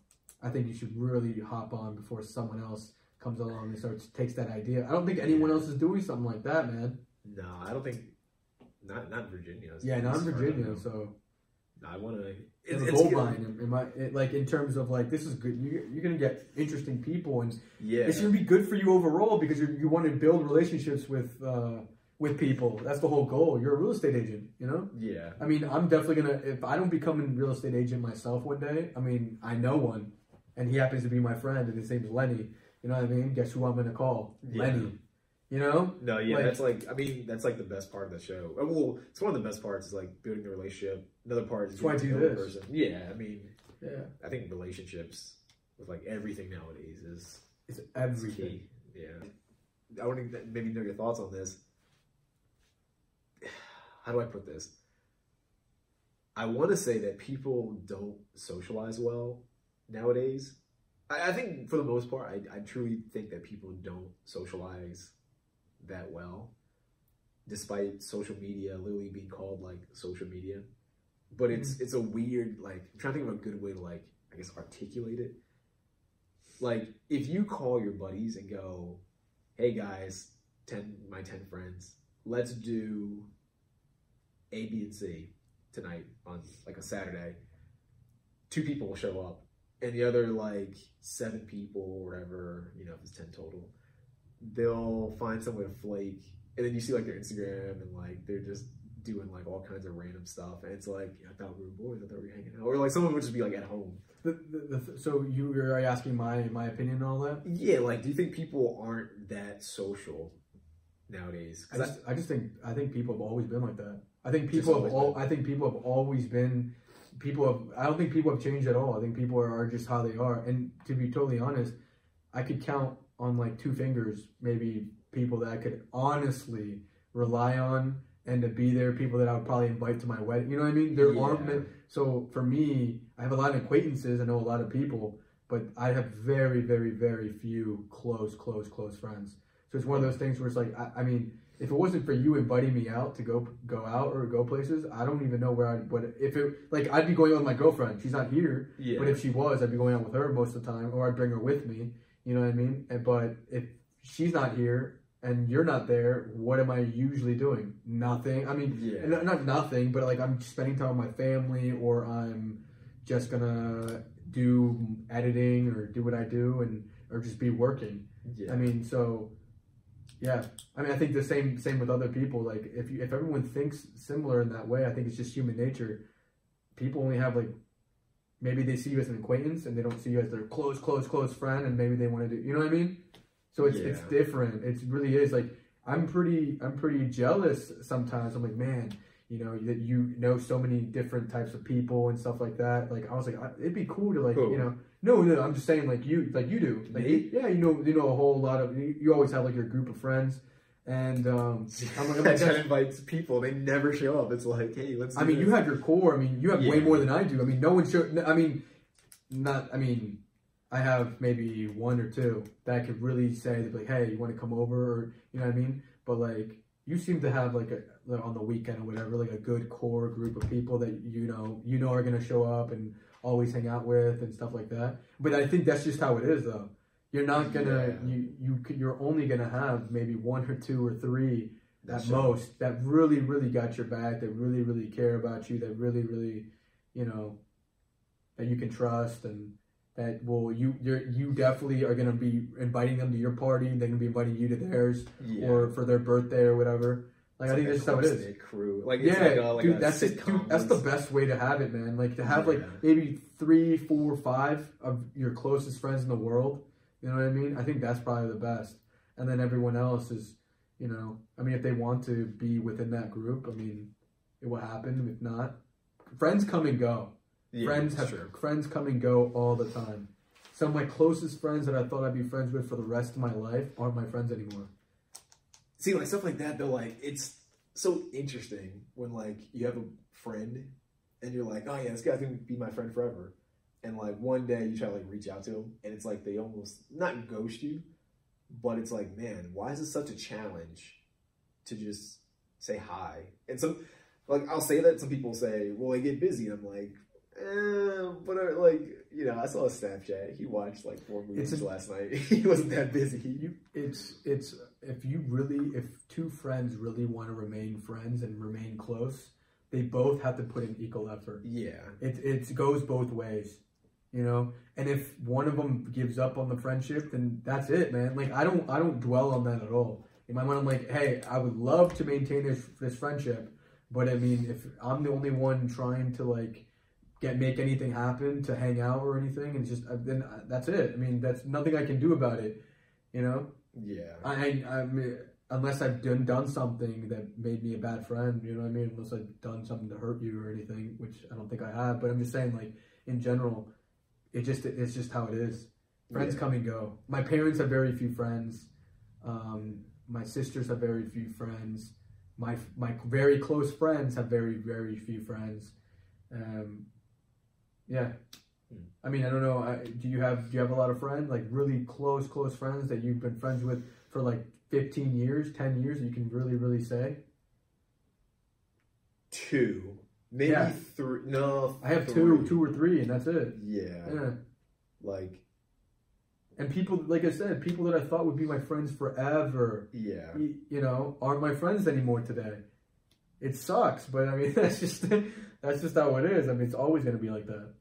I think you should really hop on before someone else comes along and starts takes that idea. I don't think anyone else is doing something like that, man. No, I don't think. Not not Virginia. Yeah, not in Virginia. So I want to. It's a gold mine. In my it, like in terms of like this is good. You, you're gonna get interesting people, and yeah, it's gonna be good for you overall because you're, you want to build relationships with uh, with people. That's the whole goal. You're a real estate agent, you know. Yeah. I mean, I'm definitely gonna. If I don't become a real estate agent myself one day, I mean, I know one, and he happens to be my friend, and his name's Lenny. You know what I mean? Guess who I'm gonna call? Yeah. Lenny. You know? No, yeah, like, that's like I mean, that's like the best part of the show. Well, it's one of the best parts is like building the relationship. Another part is being the other person. Yeah, I mean, yeah. I think relationships with like everything nowadays is it's everything. Key. Yeah. I want to maybe know your thoughts on this. How do I put this? I want to say that people don't socialize well nowadays. I think for the most part, I, I truly think that people don't socialize that well, despite social media literally being called like social media. But it's it's a weird, like, I'm trying to think of a good way to, like, I guess, articulate it. Like, if you call your buddies and go, hey guys, ten my ten friends, let's do A, B, and C tonight on like a Saturday, two people will show up. And the other, like, seven people or whatever, you know, if it's ten total, they'll find some way to flake. And then you see, like, their Instagram and, like, they're just doing, like, all kinds of random stuff. And it's like, I thought we were boys. I thought we were hanging out. Or, like, someone would just be, like, at home. The, the, the, so you were asking my, my opinion and all that? Yeah, like, do you think people aren't that social nowadays? I just, I, I just think I think people have always been like that. I think people have all, I think people have always been... People have, I don't think people have changed at all. I think people are, are just how they are. And to be totally honest, I could count on like two fingers, maybe people that I could honestly rely on and to be there, people that I would probably invite to my wedding. You know what I mean? There yeah. aren't many. So for me, I have a lot of acquaintances. I know a lot of people, but I have very, very, very few close, close, close friends. So it's one of those things where it's like, I, I mean, if it wasn't for you inviting me out to go go out or go places, I don't even know where I'd. But if it like I'd be going out with my girlfriend, she's not here. Yeah. But if she was, I'd be going out with her most of the time, or I'd bring her with me. You know what I mean? And, but if she's not here and you're not there, what am I usually doing? Nothing. I mean, yeah. not, not nothing, but like I'm spending time with my family, or I'm just gonna do editing or do what I do, and or just be working. Yeah. I mean, so yeah. I mean, I think the same same with other people. Like if you, if everyone thinks similar in that way, I think it's just human nature. People only have like. Maybe they see you as an acquaintance and they don't see you as their close, close, close friend, and maybe they want to do, you know what I mean? So it's yeah. it's different. It really is. Like I'm pretty I'm pretty jealous sometimes. I'm like, man, you know, that you know so many different types of people and stuff like that. Like I was like, I, it'd be cool to like, cool. you know, no, no, I'm just saying like you, like you do. Like, Me? Yeah, you know, you know a whole lot of, you, you always have like your group of friends. And um, I'm like, oh, that invites people. They never show up. It's like, hey, let's. Do I mean, this. You have your core. I mean, you have yeah. way more than I do. I mean, no one showed. I mean, not. I mean, I have maybe one or two that I could really say that, like, hey, you want to come over? Or, you know what I mean? But like, you seem to have like a like, on the weekend or whatever, like a good core group of people that you know you know are gonna show up and always hang out with and stuff like that. But I think that's just how it is, though. You're not gonna yeah. you you you're only gonna have maybe one or two or three at most that really really got your back, that really really care about you, that really really you know that you can trust, and that will you you're, you definitely are gonna be inviting them to your party. They're gonna be inviting you to theirs yeah. or for their birthday or whatever. Like it's I think like that's how it is. Crew. Like it's yeah, like a, like dude, a that's it, dude, that's the best way to have it, man. Like to have yeah. like maybe three, four, five of your closest friends in the world. You know what I mean? I think that's probably the best. And then everyone else is, you know, I mean, if they want to be within that group, I mean, it will happen. If not, friends come and go. Yeah, friends have true. friends come and go all the time. Some of my closest friends that I thought I'd be friends with for the rest of my life aren't my friends anymore. See, like stuff like that, though, like it's so interesting when like you have a friend and you're like, oh yeah, this guy's gonna be my friend forever. And like one day you try to like reach out to them and it's like they almost not ghost you, but it's like, man, why is it such a challenge to just say hi? And some like I'll say that some people say, well, I get busy. And I'm like, eh, but I, like, you know, I saw a Snapchat. He watched like four movies it's a, last night. He wasn't that busy. You, it's it's if you really if two friends really want to remain friends and remain close, they both have to put in equal effort. Yeah, it it goes both ways. You know, and if one of them gives up on the friendship, then that's it, man. Like, I don't, I don't dwell on that at all. In my mind, I'm like, hey, I would love to maintain this, this friendship, but I mean, if I'm the only one trying to like get make anything happen, to hang out or anything, and just then I, that's it. I mean, that's nothing I can do about it. You know? Yeah. I, I, I mean, unless I've done done something that made me a bad friend. You know what I mean? Unless I've done something to hurt you or anything, which I don't think I have. But I'm just saying, like in general. It just it's just how it is. Friends yeah. come and go. My parents have very few friends. Um, my sisters have very few friends. My my very close friends have very very few friends. Um, yeah, hmm. I mean I don't know. I, do you have do you have a lot of friends, like really close close friends that you've been friends with for like fifteen years, ten years? You can really really say two. Maybe yeah. three. No, I have three. two, two or three, and that's it. Yeah. yeah, like, and people, like I said, people that I thought would be my friends forever. Yeah, you know, aren't my friends anymore today. It sucks, but I mean, that's just that's just how it is. I mean, it's always gonna be like that.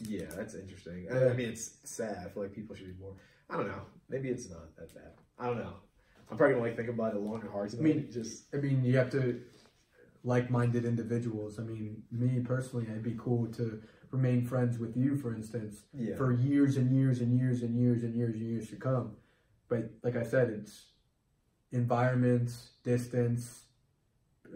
Yeah, that's interesting. I, I mean, it's sad. I feel like people should be more. I don't know. Maybe it's not that bad. I don't know. I'm probably gonna like think about it long and hard. I mean, just. I mean, you have to. Like-minded individuals. I mean, me personally, I'd be cool to remain friends with you, for instance, yeah. for years and years and years and years and years and years to come. But like I said, it's environment, distance,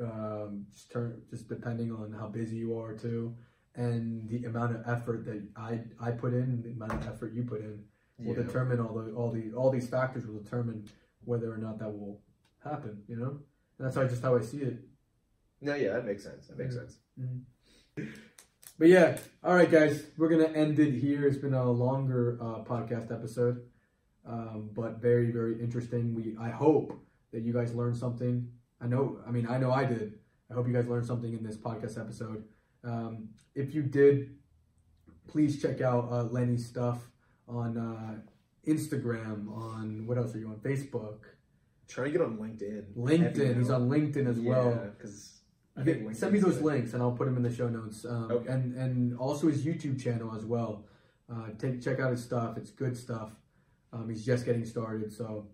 um, just, turn, just depending on how busy you are too, and the amount of effort that I I put in, and the amount of effort you put in, will yeah. determine all the all the all these factors will determine whether or not that will happen. You know, and that's how just how I see it. No, yeah, that makes sense. That makes mm-hmm. sense. Mm-hmm. But yeah, all right, guys, we're going to end it here. It's been a longer uh, podcast episode, um, but very, very interesting. We I hope that you guys learned something. I know, I mean, I know I did. I hope you guys learned something in this podcast episode. Um, if you did, please check out uh, Lenny's stuff on uh, Instagram, on what else are you on? Facebook. Try to get on LinkedIn. LinkedIn. He's on LinkedIn as yeah, well. Because I think LinkedIn send me those good. links and I'll put them in the show notes. Um, okay. And and also his YouTube channel as well. Uh, take check out his stuff. It's good stuff. Um, he's just getting started. So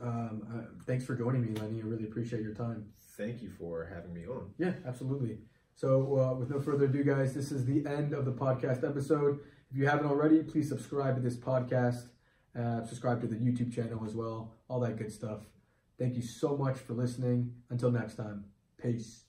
um, uh, thanks for joining me, Lenny. I really appreciate your time. Thank you for having me on. Yeah, absolutely. So uh, with no further ado, guys, this is the end of the podcast episode. If you haven't already, please subscribe to this podcast. Uh, subscribe to the YouTube channel as well. All that good stuff. Thank you so much for listening. Until next time, peace.